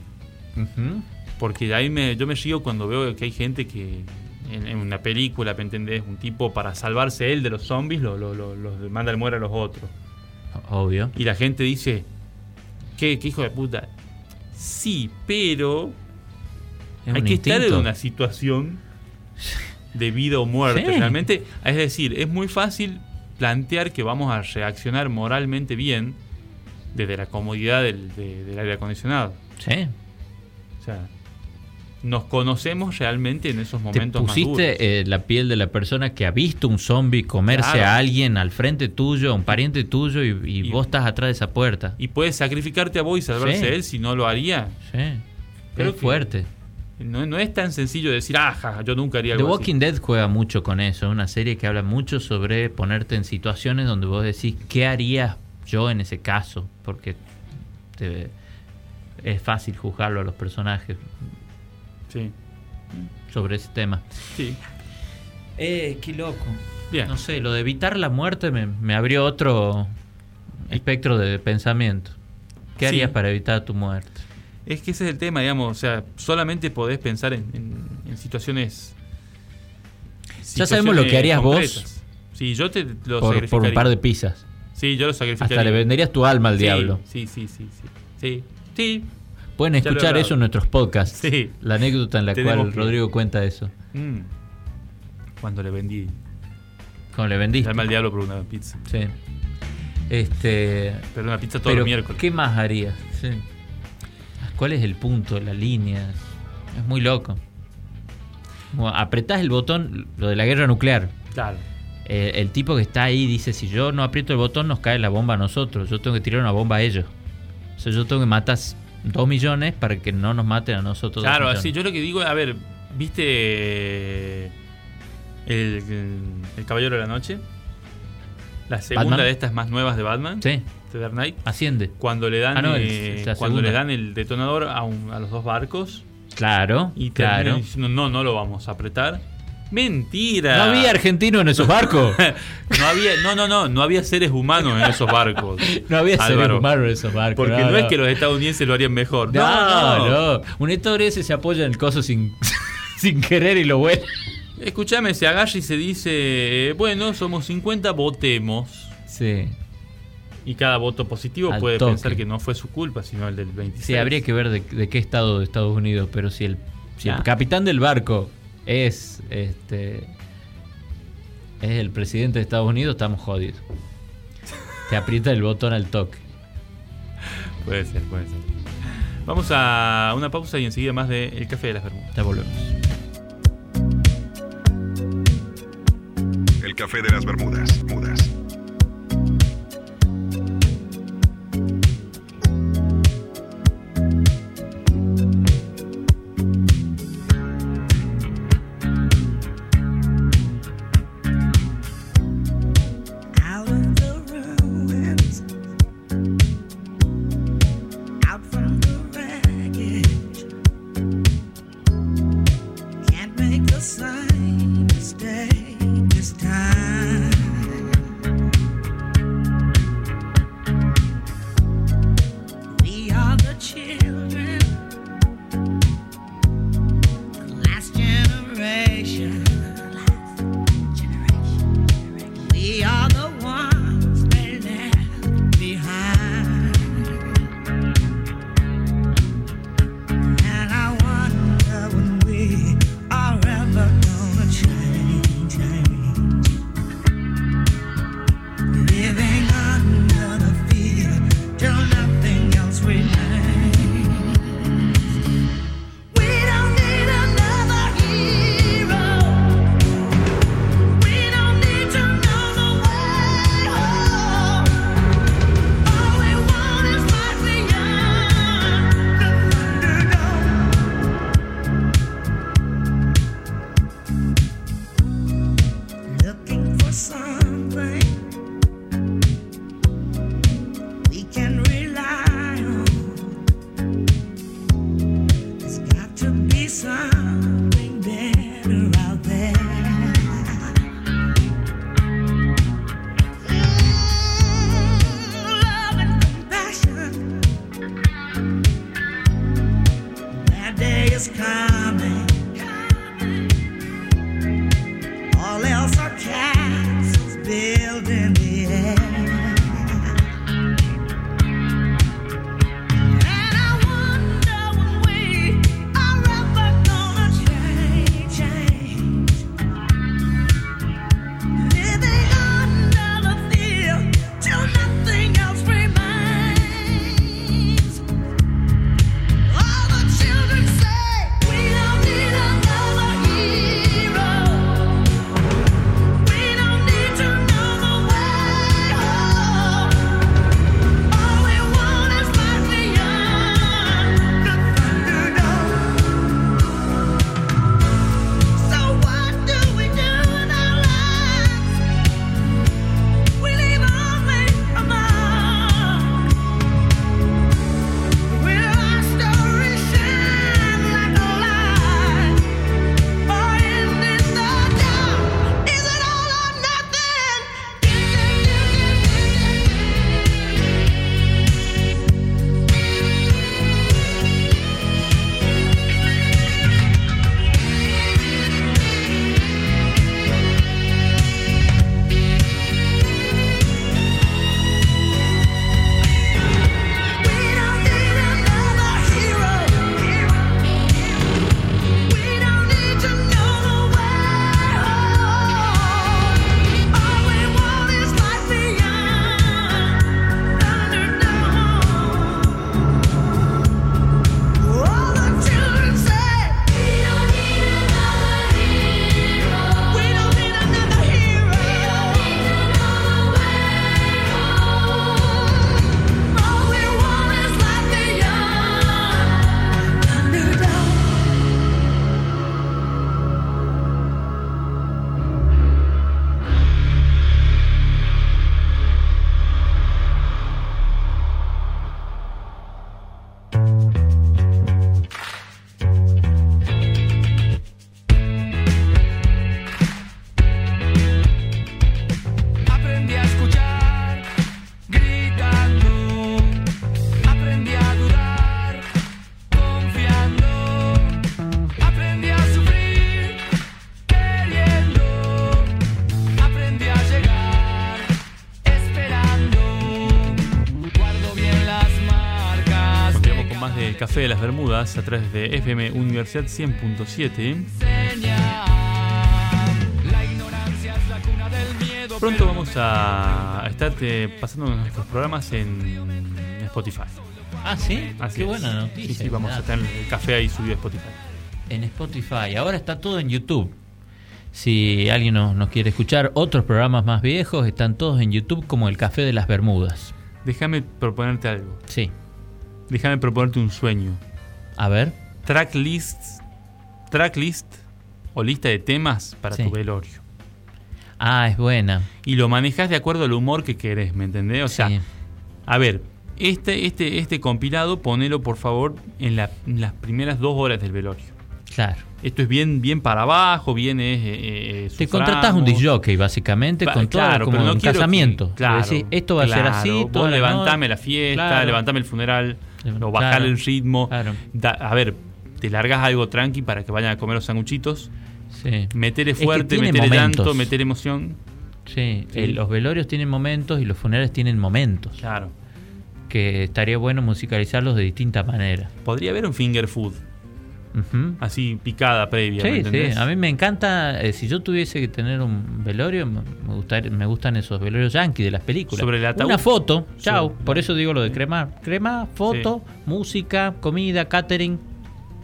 Uh-huh. Porque ahí yo me río cuando veo que hay gente que en una película, ¿me entendés? Un tipo para salvarse él de los zombies los manda al muere a los otros. Obvio. Y la gente dice, ¿qué hijo de puta? Sí, pero hay que estar en una situación de vida o muerte, sí, realmente. Es decir, es muy fácil plantear que vamos a reaccionar moralmente bien desde la comodidad del aire acondicionado. Sí. O sea, nos conocemos realmente en esos momentos más duros. Te pusiste la piel de la persona que ha visto un zombie comerse, claro, a alguien al frente tuyo, a un pariente tuyo, y vos estás atrás de esa puerta. Y puedes sacrificarte a vos y salvarse, sí, a él si no lo haría. Sí. Pero es fuerte. No es tan sencillo decir, yo nunca haría algo así. The Walking Dead juega mucho con eso. Es una serie que habla mucho sobre ponerte en situaciones donde vos decís, ¿qué harías yo en ese caso? Porque es fácil juzgarlo a los personajes. Sí. Sobre ese tema. Sí. Qué loco. Bien. No sé, lo de evitar la muerte me abrió otro espectro de pensamiento. ¿Qué harías, sí, para evitar tu muerte? Es que ese es el tema, digamos. O sea, solamente podés pensar en situaciones. Ya sabemos lo que harías concretas. Vos. Sí, yo te lo sacrificaría. Por un par de pizzas. Sí, yo lo sacrificaría. Hasta le venderías tu alma al diablo. Sí. Sí. Pueden escuchar eso en nuestros podcasts. Sí. La anécdota en la cual Rodrigo cuenta eso. Cuando le vendí. Cuando le vendiste. Llama al diablo por una pizza. Sí. Pero una pizza todo el miércoles. ¿Qué más harías? Sí. ¿Cuál es el punto? La línea. Es muy loco. Bueno, apretás el botón, lo de la guerra nuclear. Claro. El tipo que está ahí dice, si yo no aprieto el botón, nos cae la bomba a nosotros. Yo tengo que tirar una bomba a ellos. O sea, yo tengo que matar 2 millones para que no nos maten a nosotros. Claro, así yo lo que digo, a ver, ¿viste el Caballero de la Noche? La segunda Batman. De estas más nuevas de Batman. Sí. de Dark Knight asciende cuando le dan cuando le dan el detonador a los dos barcos, claro, y terminan diciendo no lo vamos a apretar. Mentira, no había argentinos en esos barcos. no había seres humanos en esos barcos. No había seres humanos en esos barcos. Porque no es que los estadounidenses lo harían mejor. No. Un estadounidense se apoya en el coso sin querer y lo vuela. Escúchame, se agarra y se dice, bueno, somos 50, votemos. Sí. Y cada voto positivo al puede toque. Pensar que no fue su culpa, sino el del 26. Sí, habría que ver de qué estado de Estados Unidos, pero si el capitán del barco es el presidente de Estados Unidos, estamos jodidos. Te aprieta el botón al toque. Puede ser. Vamos a una pausa y enseguida más de El Café de las Bermudas. Ya volvemos. El Café de las Bermudas. We Café de las Bermudas a través de FM Universidad 100.7. Pronto vamos a estar pasando nuestros programas en Spotify. Ah, ¿sí? Así qué es. Buena noticia. Sí, sí, vamos a tener el café ahí subido a Spotify. En Spotify. Ahora está todo en YouTube. Si alguien nos quiere escuchar, otros programas más viejos están todos en YouTube, como El Café de las Bermudas. Déjame proponerte algo. Sí. Déjame proponerte un sueño. A ver. Tracklist o lista de temas para tu velorio. Ah, es buena. Y lo manejas de acuerdo al humor que querés, ¿me entendés? O sea, a ver, este compilado ponelo por favor en las primeras 2 horas del velorio. Claro. Esto es bien para abajo, bien es... te contratás un disc jockey, básicamente, con claro, todo como no un casamiento. Claro, decís, esto va a ser así... Vos levantame la fiesta, levantame el funeral, o bajar el ritmo. Claro. A ver, te largas algo tranqui para que vayan a comer los sanguchitos. Sí. Metele fuerte, metele llanto, metele emoción. Sí, sí. Los velorios tienen momentos y los funerales tienen momentos. Claro. Que estaría bueno musicalizarlos de distinta manera. Podría haber un finger food. Uh-huh. Así picada previa. Sí, sí. A mí me encanta. Si yo tuviese que tener un velorio, me gustan esos velorios yanquis de las películas. Sobre el ataúd. Una foto. Chau. Sobre... Por eso digo lo de cremar. Crema, foto, música, comida, catering.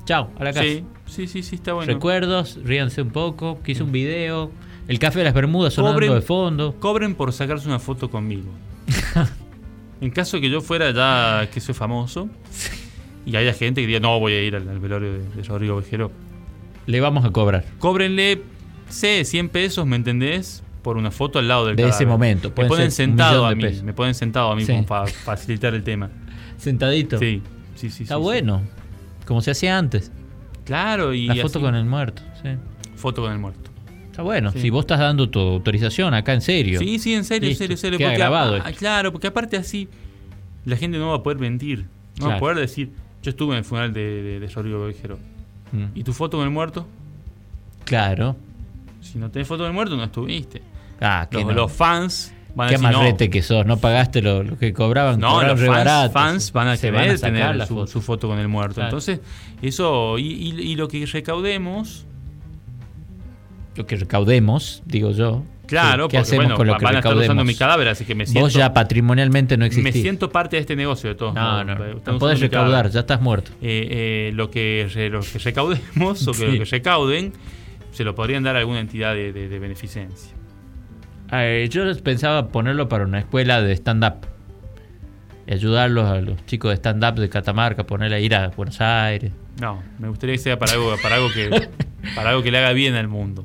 Chau. A la casa. Sí, está bueno. Recuerdos, ríanse un poco. Quise un video. El Café de las Bermudas sonando de fondo. Cobren por sacarse una foto conmigo. En caso que yo fuera ya que soy famoso. Y haya gente que diga, no, voy a ir al velorio de Rodrigo Ovejero. Le vamos a cobrar. Cóbrenle, 100 pesos, ¿me entendés? Por una foto al lado del cadáver. De ese momento. Me ponen sentado a mí. Me ponen sentado a mí para facilitar el tema. Sentadito. Sí. Está bueno. Sí. Como se hacía antes. Claro. Y la foto así, con el muerto. Sí. Foto con el muerto. Está bueno. Sí. Si vos estás dando tu autorización acá, en serio. Sí, en serio. Queda grabado. Claro, porque aparte así la gente no va a poder mentir. No va a poder decir... Yo estuve en el funeral de Rodrigo Ovejero. ¿Y tu foto con el muerto? Claro. Si no tenés foto con el muerto, no estuviste. Ah, que los fans van a decir, qué amarrete que sos, no pagaste lo que cobraban. No, los fans van a querer tener su foto con el muerto. Claro. Entonces, eso... Y lo que recaudemos... Lo que recaudemos, digo yo... Claro, ¿qué hacemos con lo que van a estar usando mi cadáver? Así que me siento... Vos ya patrimonialmente no existís. Me siento parte de este negocio, de todos modos. No podés recaudar, ya estás muerto. Lo que recaudemos o que lo que recauden se lo podrían dar a alguna entidad de beneficencia. Yo pensaba ponerlo para una escuela de stand-up. Y ayudarlos a los chicos de stand-up de Catamarca, ponerle a ir a Buenos Aires. No, me gustaría que sea para algo que le haga bien al mundo.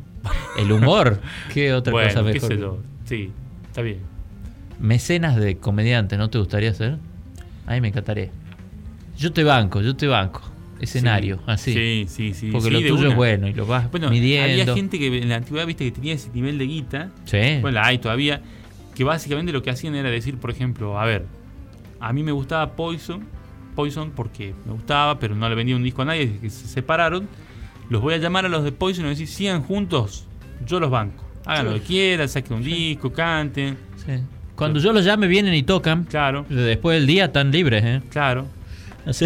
El humor, ¿qué otra cosa mejor? Qué sé yo. Sí, está bien. Mecenas de comediantes, ¿no te gustaría ser? A mí me encantaría. Yo te banco. Escenario, así. Sí. Porque lo tuyo es bueno y lo vas midiendo. Había gente que en la antigüedad, viste, que tenía ese nivel de guita. Sí. Bueno, la hay todavía. Que básicamente lo que hacían era decir, por ejemplo, a ver, a mí me gustaba Poison porque me gustaba, pero no le vendía un disco a nadie, que se separaron. Los voy a llamar a los de Poison y decir, sigan juntos, yo los banco. Hagan lo que quieran, saquen un disco, canten. Sí. Cuando yo los llame vienen y tocan. Claro. Después del día están libres, ¿eh? Claro. Así.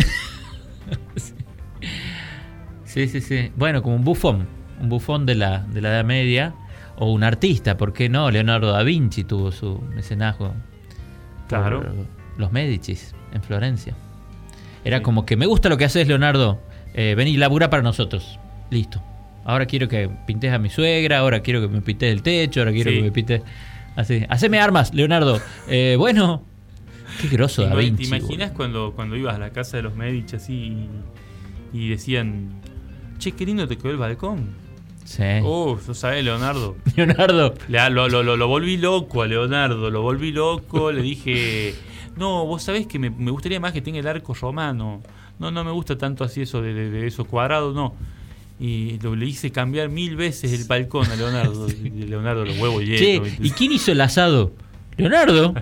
Sí. Bueno, como un bufón de la Edad Media o un artista, ¿por qué no? Leonardo da Vinci tuvo su mecenazgo. Claro. Los Médicis en Florencia. Era como que me gusta lo que haces, Leonardo. Vení y labura para nosotros. Listo. Ahora quiero que pintes a mi suegra, ahora quiero que me pintes el techo, ahora quiero que me pintes... Así. Haceme armas, Leonardo. Bueno. Qué groso Da Vinci. ¿Te imaginas cuando ibas a la casa de los Medici así y decían, che, qué lindo te quedó el balcón? Sí. No sabés, Leonardo. Leonardo. Lo volví loco a Leonardo, le dije, no, vos sabés que me gustaría más que tenga el arco romano. No me gusta tanto así eso de esos cuadrados, no. Y le hice cambiar 1000 veces el balcón a Leonardo. Sí. Leonardo, los huevos llenos. ¿Y quién hizo el asado? Leonardo.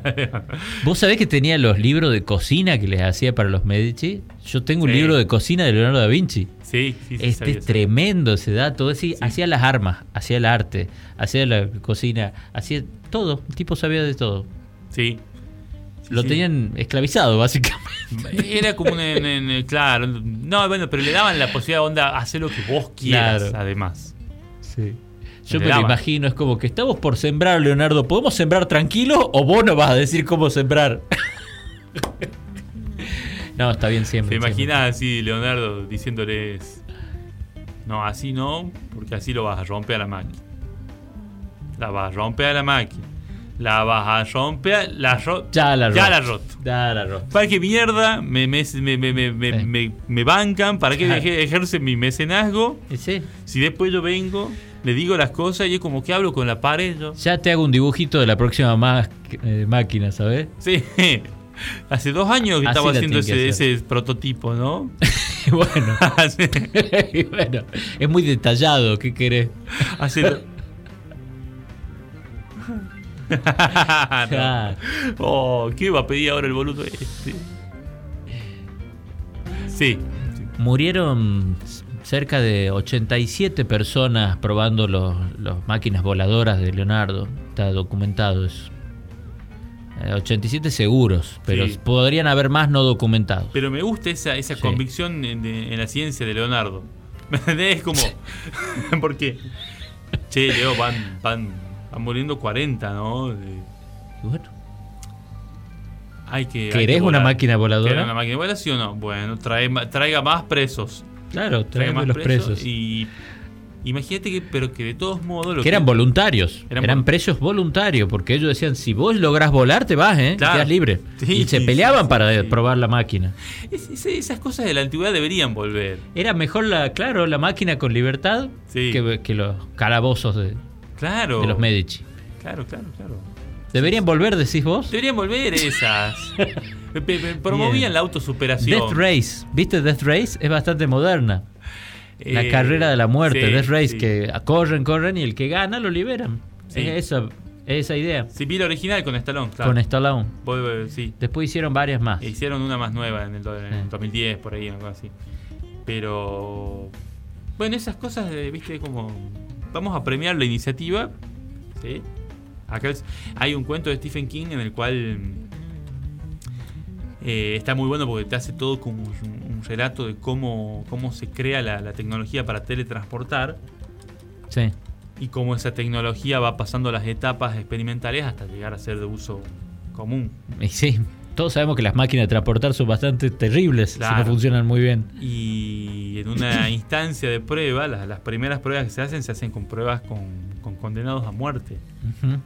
¿Vos sabés que tenía los libros de cocina que les hacía para los Medici? Yo tengo un libro de cocina de Leonardo da Vinci. Sí. Es tremendo ese dato. Es decir, hacía las armas, hacía el arte, hacía la cocina, hacía todo. El tipo sabía de todo. Sí. Lo tenían esclavizado, básicamente. Era como un claro. No, bueno, pero le daban la posibilidad de onda, hacer lo que vos quieras, claro. Además. Sí. Yo me lo imagino, es como que estamos por sembrar, Leonardo. ¿Podemos sembrar tranquilo o vos no vas a decir cómo sembrar? No, está bien siempre. ¿Te imaginas así, Leonardo, diciéndoles: no, así no, porque así lo vas a romper a la máquina? La vas a romper a la máquina. La vas a romper, ya la roto. ¿Para qué mierda me bancan? ¿Para qué ejercen mi mecenazgo? Sí. Si después yo vengo, le digo las cosas y es como que hablo con la pared yo. Ya te hago un dibujito de la próxima máquina, ¿sabes? Sí. Hace 2 años que estaba haciendo ese prototipo, ¿no? Bueno. Bueno. Es muy detallado, ¿qué querés? No. Oh, ¿qué va a pedir ahora el boludo este? Sí. Murieron cerca de 87 personas probando los máquinas voladoras de Leonardo. Está documentado eso. 87 seguros, pero sí. Podrían haber más no documentados. Pero me gusta esa convicción en la ciencia de Leonardo. Es como... Porque... Che, Leo, van muriendo 40, ¿no? Bueno. ¿Querés una máquina voladora? ¿Querés una máquina voladora, sí o no? Bueno, traiga más presos. Claro, traiga más los presos. Y imagínate que de todos modos... Que eran voluntarios. Eran presos voluntarios. Porque ellos decían, si vos lográs volar, te vas, ¿eh? Claro. Te quedás libre. Sí, y se peleaban para probar la máquina. Esas cosas de la antigüedad deberían volver. Era mejor, la máquina con libertad que los calabozos de... Claro. De los Medici. Claro. ¿Deberían volver, decís vos? Deberían volver esas. Promovían la autosuperación. Death Race. ¿Viste Death Race? Es bastante moderna. La carrera de la muerte. Death Race, que corren y el que gana lo liberan. Sí. Es esa idea. Sí, vi la original con Stallone. Claro. Con Stallone. Sí. Después hicieron varias más. Hicieron una más nueva en el 2010, por ahí, algo así. Pero... Bueno, esas cosas, viste, como... Vamos a premiar la iniciativa. ¿Sí? Acá hay un cuento de Stephen King en el cual está muy bueno porque te hace todo como un relato de cómo se crea la tecnología para teletransportar. Sí. Y cómo esa tecnología va pasando las etapas experimentales hasta llegar a ser de uso común. Sí, todos sabemos que las máquinas de transportar son bastante terribles, claro, si no funcionan muy bien. Y en una instancia de prueba, las primeras pruebas que se hacen con pruebas con condenados a muerte. Uh-huh.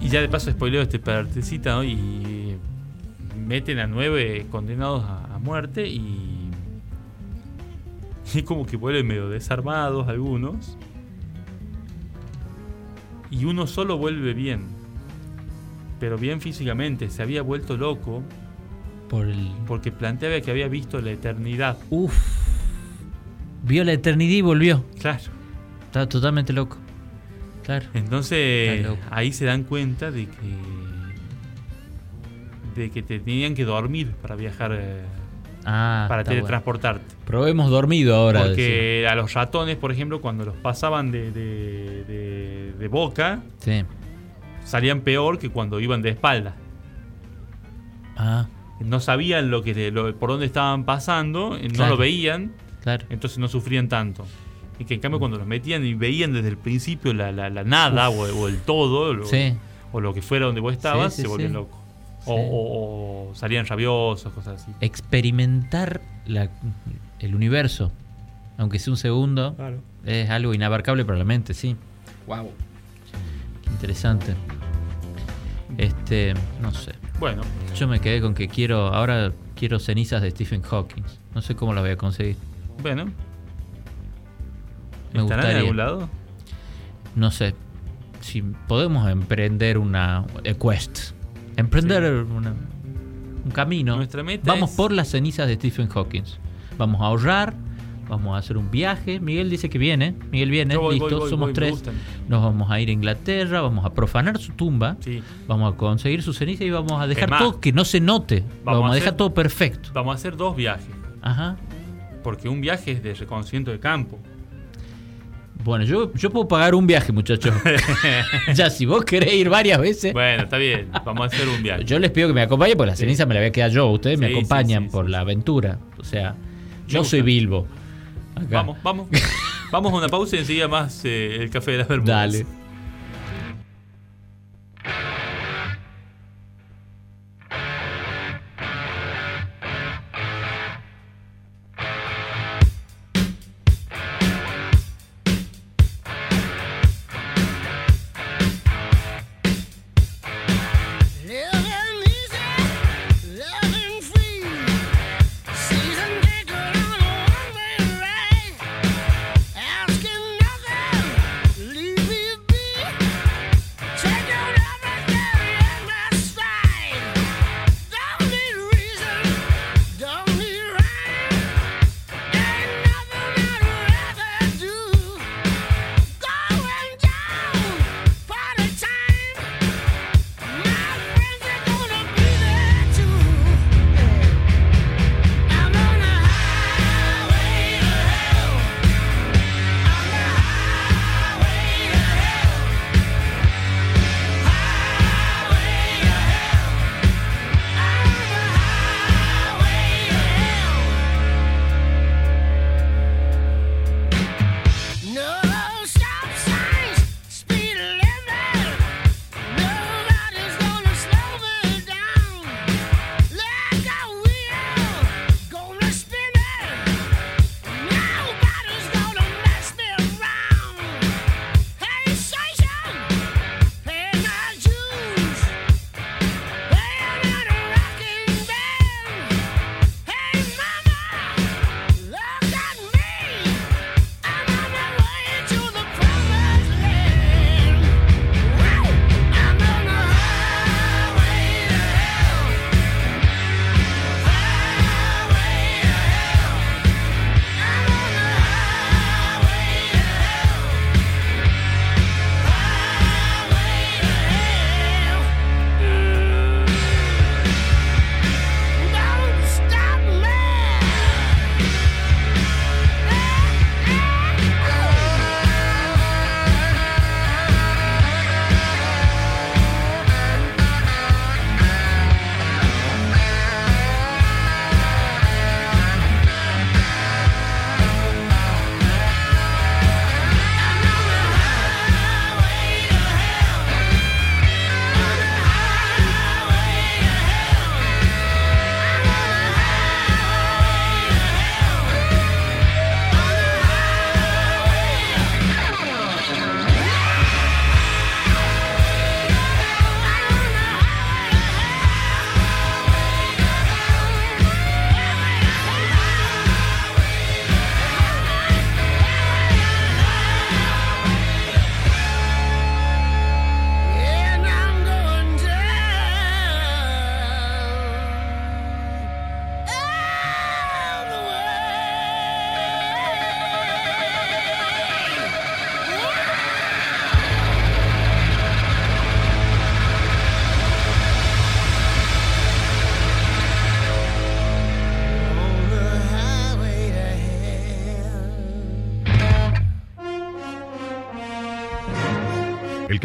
Y ya de paso spoileo esta partecita, ¿no? Y meten a 9 condenados a muerte y como que vuelven medio desarmados algunos. Y uno solo vuelve bien. Pero bien físicamente, se había vuelto loco porque planteaba que había visto la eternidad. Uff, vio la eternidad y volvió. Claro. Estaba totalmente loco. Claro. Entonces loco. Ahí se dan cuenta de que te tenían que dormir para viajar, para teletransportarte. Bueno. Probemos dormido ahora. Porque a los ratones, por ejemplo, cuando los pasaban de boca... Sí. Salían peor que cuando iban de espalda. Ah. No sabían por dónde estaban pasando, claro, no lo veían, claro, entonces no sufrían tanto. Y que en cambio cuando los metían y veían desde el principio la nada o el todo, o lo que fuera donde vos estabas, se volvían locos. Sí. O salían rabiosos, cosas así. Experimentar el universo, aunque sea un segundo, claro, es algo inabarcable para la mente, sí. Wow. Interesante. No sé. Bueno. Yo me quedé con que quiero cenizas de Stephen Hawking. No sé cómo las voy a conseguir. Bueno. Me gustaría. ¿En algún lado? No sé. Si podemos emprender una quest. Emprender un camino. Nuestra meta vamos por las cenizas de Stephen Hawking. Vamos a ahorrar. Vamos a hacer un viaje. Miguel dice que viene. Miguel viene, listo, somos 3. Nos vamos a ir a Inglaterra, vamos a profanar su tumba, sí, vamos a conseguir su ceniza y vamos a dejar todo que no se note. Vamos a dejar todo perfecto. Vamos a hacer 2 viajes. Ajá. Porque un viaje es de reconocimiento de campo. Bueno, yo puedo pagar un viaje, muchachos. Ya, si vos querés ir varias veces. Bueno, está bien, vamos a hacer un viaje. Yo les pido que me acompañen, porque la ceniza me la voy a quedar yo. Ustedes me acompañan por la aventura. O sea, yo soy Bilbo. Acá. Vamos. Vamos a una pausa y enseguida más el café de las Bermudas. Dale.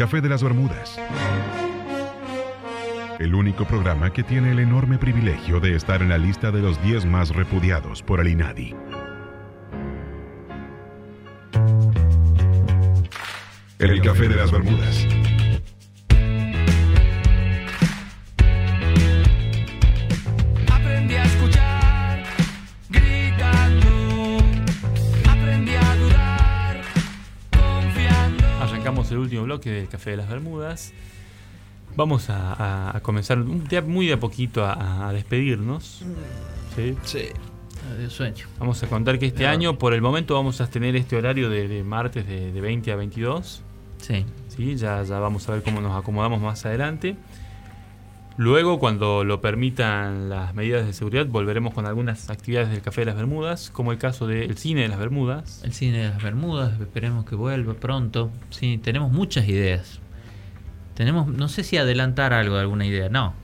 El café de las Bermudas. El único programa que tiene el enorme privilegio de estar en la lista de los 10 más repudiados por el INADI. El café de las Bermudas. El último bloque del Café de las Bermudas. Vamos a comenzar muy de a poquito a despedirnos. Sí. Sueño. Vamos a contar que este año, por el momento, vamos a tener este horario de martes de 20 a 22. Sí. Ya vamos a ver cómo nos acomodamos más adelante. Luego, cuando lo permitan las medidas de seguridad, volveremos con algunas actividades del Café de las Bermudas, como el caso del Cine de las Bermudas. El Cine de las Bermudas, esperemos que vuelva pronto. Sí, tenemos muchas ideas. No sé si adelantar algo de alguna idea. No.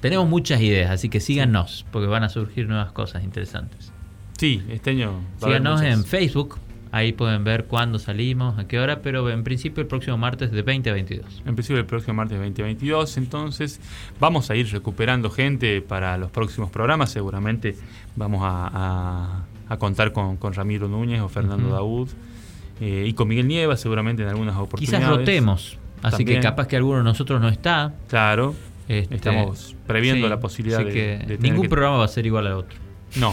Tenemos muchas ideas, así que síganos, porque van a surgir nuevas cosas interesantes. Sí, este año. Síganos en Facebook. Ahí pueden ver cuándo salimos, a qué hora, pero en principio el próximo martes de 2022. En principio el próximo martes de 2022, entonces vamos a ir recuperando gente para los próximos programas. Seguramente vamos a contar con Ramiro Núñez o Fernando Daud y con Miguel Nieva seguramente en algunas oportunidades. Quizás rotemos, así también. Que capaz que alguno de nosotros no está. Claro, estamos previendo la posibilidad de ningún programa va a ser igual al otro. No,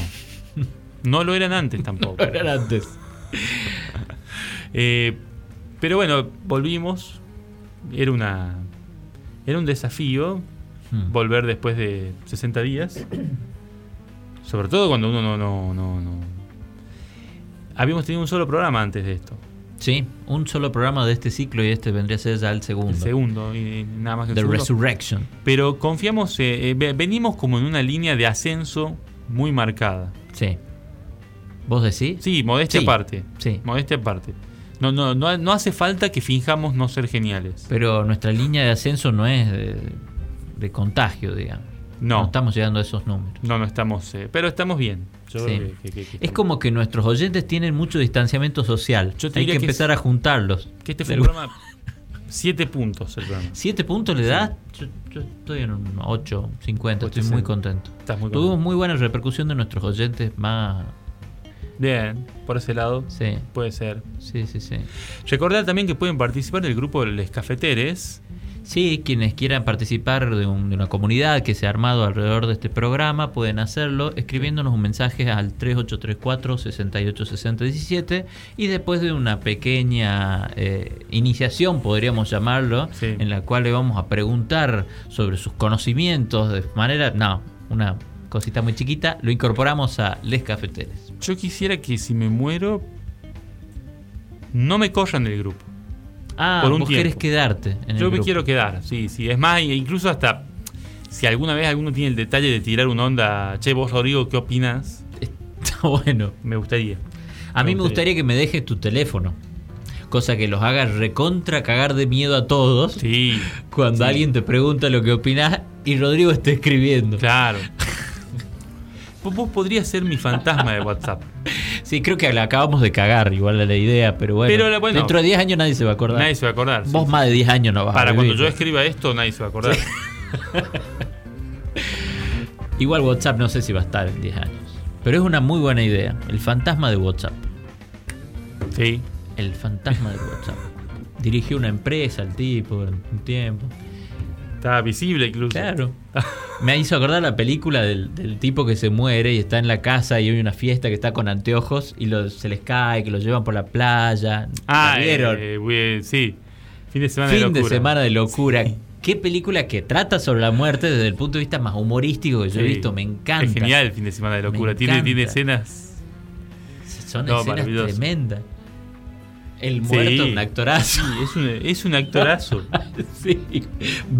no lo eran antes tampoco. No lo eran antes. Pero bueno, volvimos. Era un desafío volver después de 60 días. Sobre todo cuando uno no. Habíamos tenido un solo programa antes de esto. Sí, un solo programa de este ciclo y este vendría a ser ya el segundo. El segundo, y nada más que el segundo. The Resurrection. Pero confiamos, venimos como en una línea de ascenso muy marcada. Sí. ¿Vos decís? Sí, modestia aparte. Sí. Modestia aparte. No hace falta que finjamos no ser geniales. Pero nuestra línea de ascenso no es de contagio, digamos. No. No estamos llegando a esos números. No estamos. Pero estamos bien. Yo creo que es como que nuestros oyentes tienen mucho distanciamiento social. Yo te diría hay que empezar a juntarlos. Que este fue un programa. 7 puntos el programa. 7 puntos le das. Yo estoy en un 8.50. Estoy muy contento. Tuvimos muy buena repercusión de nuestros oyentes más. Bien, por ese lado puede ser. Sí. Recordar también que pueden participar del grupo de los cafeteres. Sí, quienes quieran participar de una comunidad que se ha armado alrededor de este programa pueden hacerlo escribiéndonos un mensaje al 3834-686017 y después de una pequeña iniciación, podríamos llamarlo, en la cual le vamos a preguntar sobre sus conocimientos de manera... No, una cosita muy chiquita, lo incorporamos a Les Cafeteres. Yo quisiera que si me muero no me corran del grupo. Ah, por un vos tiempo. Querés quedarte en el grupo. Yo me quiero quedar, sí. Es más, incluso hasta si alguna vez alguno tiene el detalle de tirar una onda, che, vos Rodrigo, ¿qué opinás? Está bueno. Me gustaría que me dejes tu teléfono. Cosa que los haga recontra cagar de miedo a todos. Sí. Cuando alguien te pregunta lo que opinás y Rodrigo está escribiendo. Claro. Vos podrías ser mi fantasma de WhatsApp. Sí, creo que la acabamos de cagar, igual la idea, pero bueno. Pero dentro de 10 años nadie se va a acordar. Nadie se va a acordar. Vos más de 10 años no vas a vivir. Para cuando yo escriba esto, nadie se va a acordar. Sí. Igual WhatsApp no sé si va a estar en 10 años. Pero es una muy buena idea. El fantasma de WhatsApp. Sí. El fantasma de WhatsApp. Dirigió una empresa el tipo durante un tiempo. Estaba visible incluso. Claro. Me hizo acordar la película del tipo que se muere y está en la casa y hay una fiesta que está con anteojos y se les cae, que lo llevan por la playa. Ah, ¿la vieron? Fin de semana de locura. Sí. Qué película que trata sobre la muerte desde el punto de vista más humorístico que yo he visto. Me encanta. Es genial el fin de semana de locura. Tiene escenas. Son escenas tremendas. El muerto es un actorazo. Sí, es un actorazo. Sí.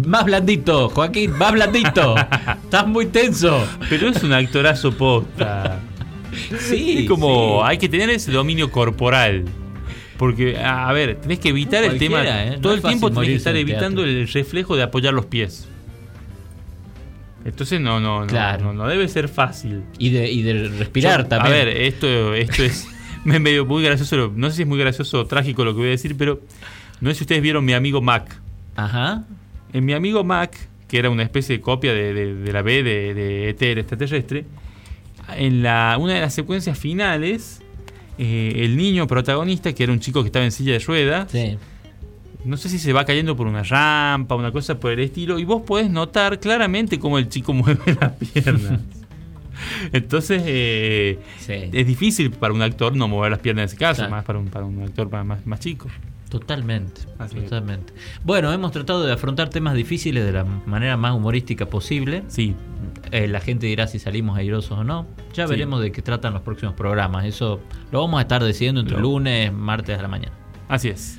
Más blandito, Joaquín, más blandito. Estás muy tenso. Pero es un actorazo posta. Sí. Es como, hay que tener ese dominio corporal. Porque, a ver, tenés que evitar el tema. Todo el tiempo tenés que estar evitando el reflejo de apoyar los pies. Entonces no debe ser fácil. Y de respirar también. A ver, esto es. Me medio muy gracioso, no sé si es muy gracioso o trágico lo que voy a decir, pero no sé si ustedes vieron Mi Amigo Mac. Ajá. En Mi Amigo Mac, que era una especie de copia de la B de ET, el extraterrestre, en una de las secuencias finales, el niño protagonista, que era un chico que estaba en silla de ruedas, no sé si se va cayendo por una rampa, una cosa por el estilo, y vos podés notar claramente cómo el chico mueve las piernas. Entonces es difícil para un actor no mover las piernas en ese caso, más para un actor más chico. Totalmente. Bueno, hemos tratado de afrontar temas difíciles de la manera más humorística posible. Sí. La gente dirá si salimos airosos o no. Ya veremos de qué tratan los próximos programas. Eso lo vamos a estar decidiendo entre lunes, martes a la mañana. Así es.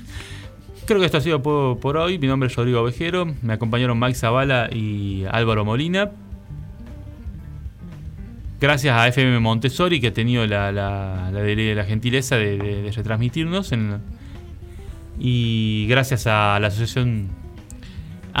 Creo que esto ha sido por hoy. Mi nombre es Rodrigo Ovejero. Me acompañaron Mike Zavala y Álvaro Molina. Gracias a FM Montessori, que ha tenido la gentileza de retransmitirnos. Y gracias a la Asociación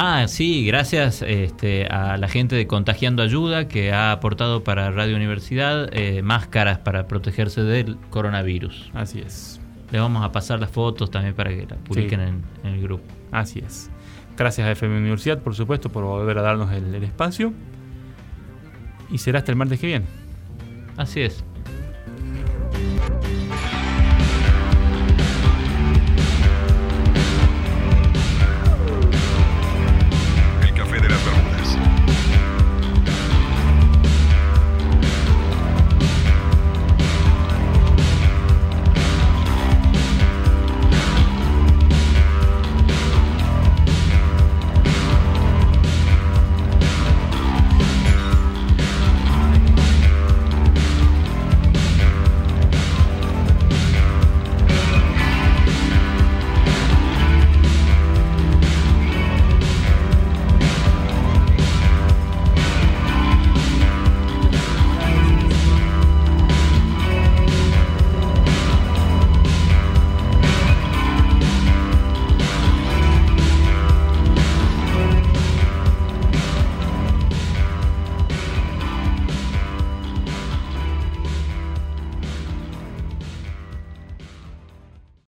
Ah, sí, gracias a la gente de Contagiando Ayuda que ha aportado para Radio Universidad máscaras para protegerse del coronavirus. Así es. Le vamos a pasar las fotos también para que las publiquen en el grupo. Así es. Gracias a FM Universidad, por supuesto, por volver a darnos el espacio. Y será hasta el martes que viene. Así es.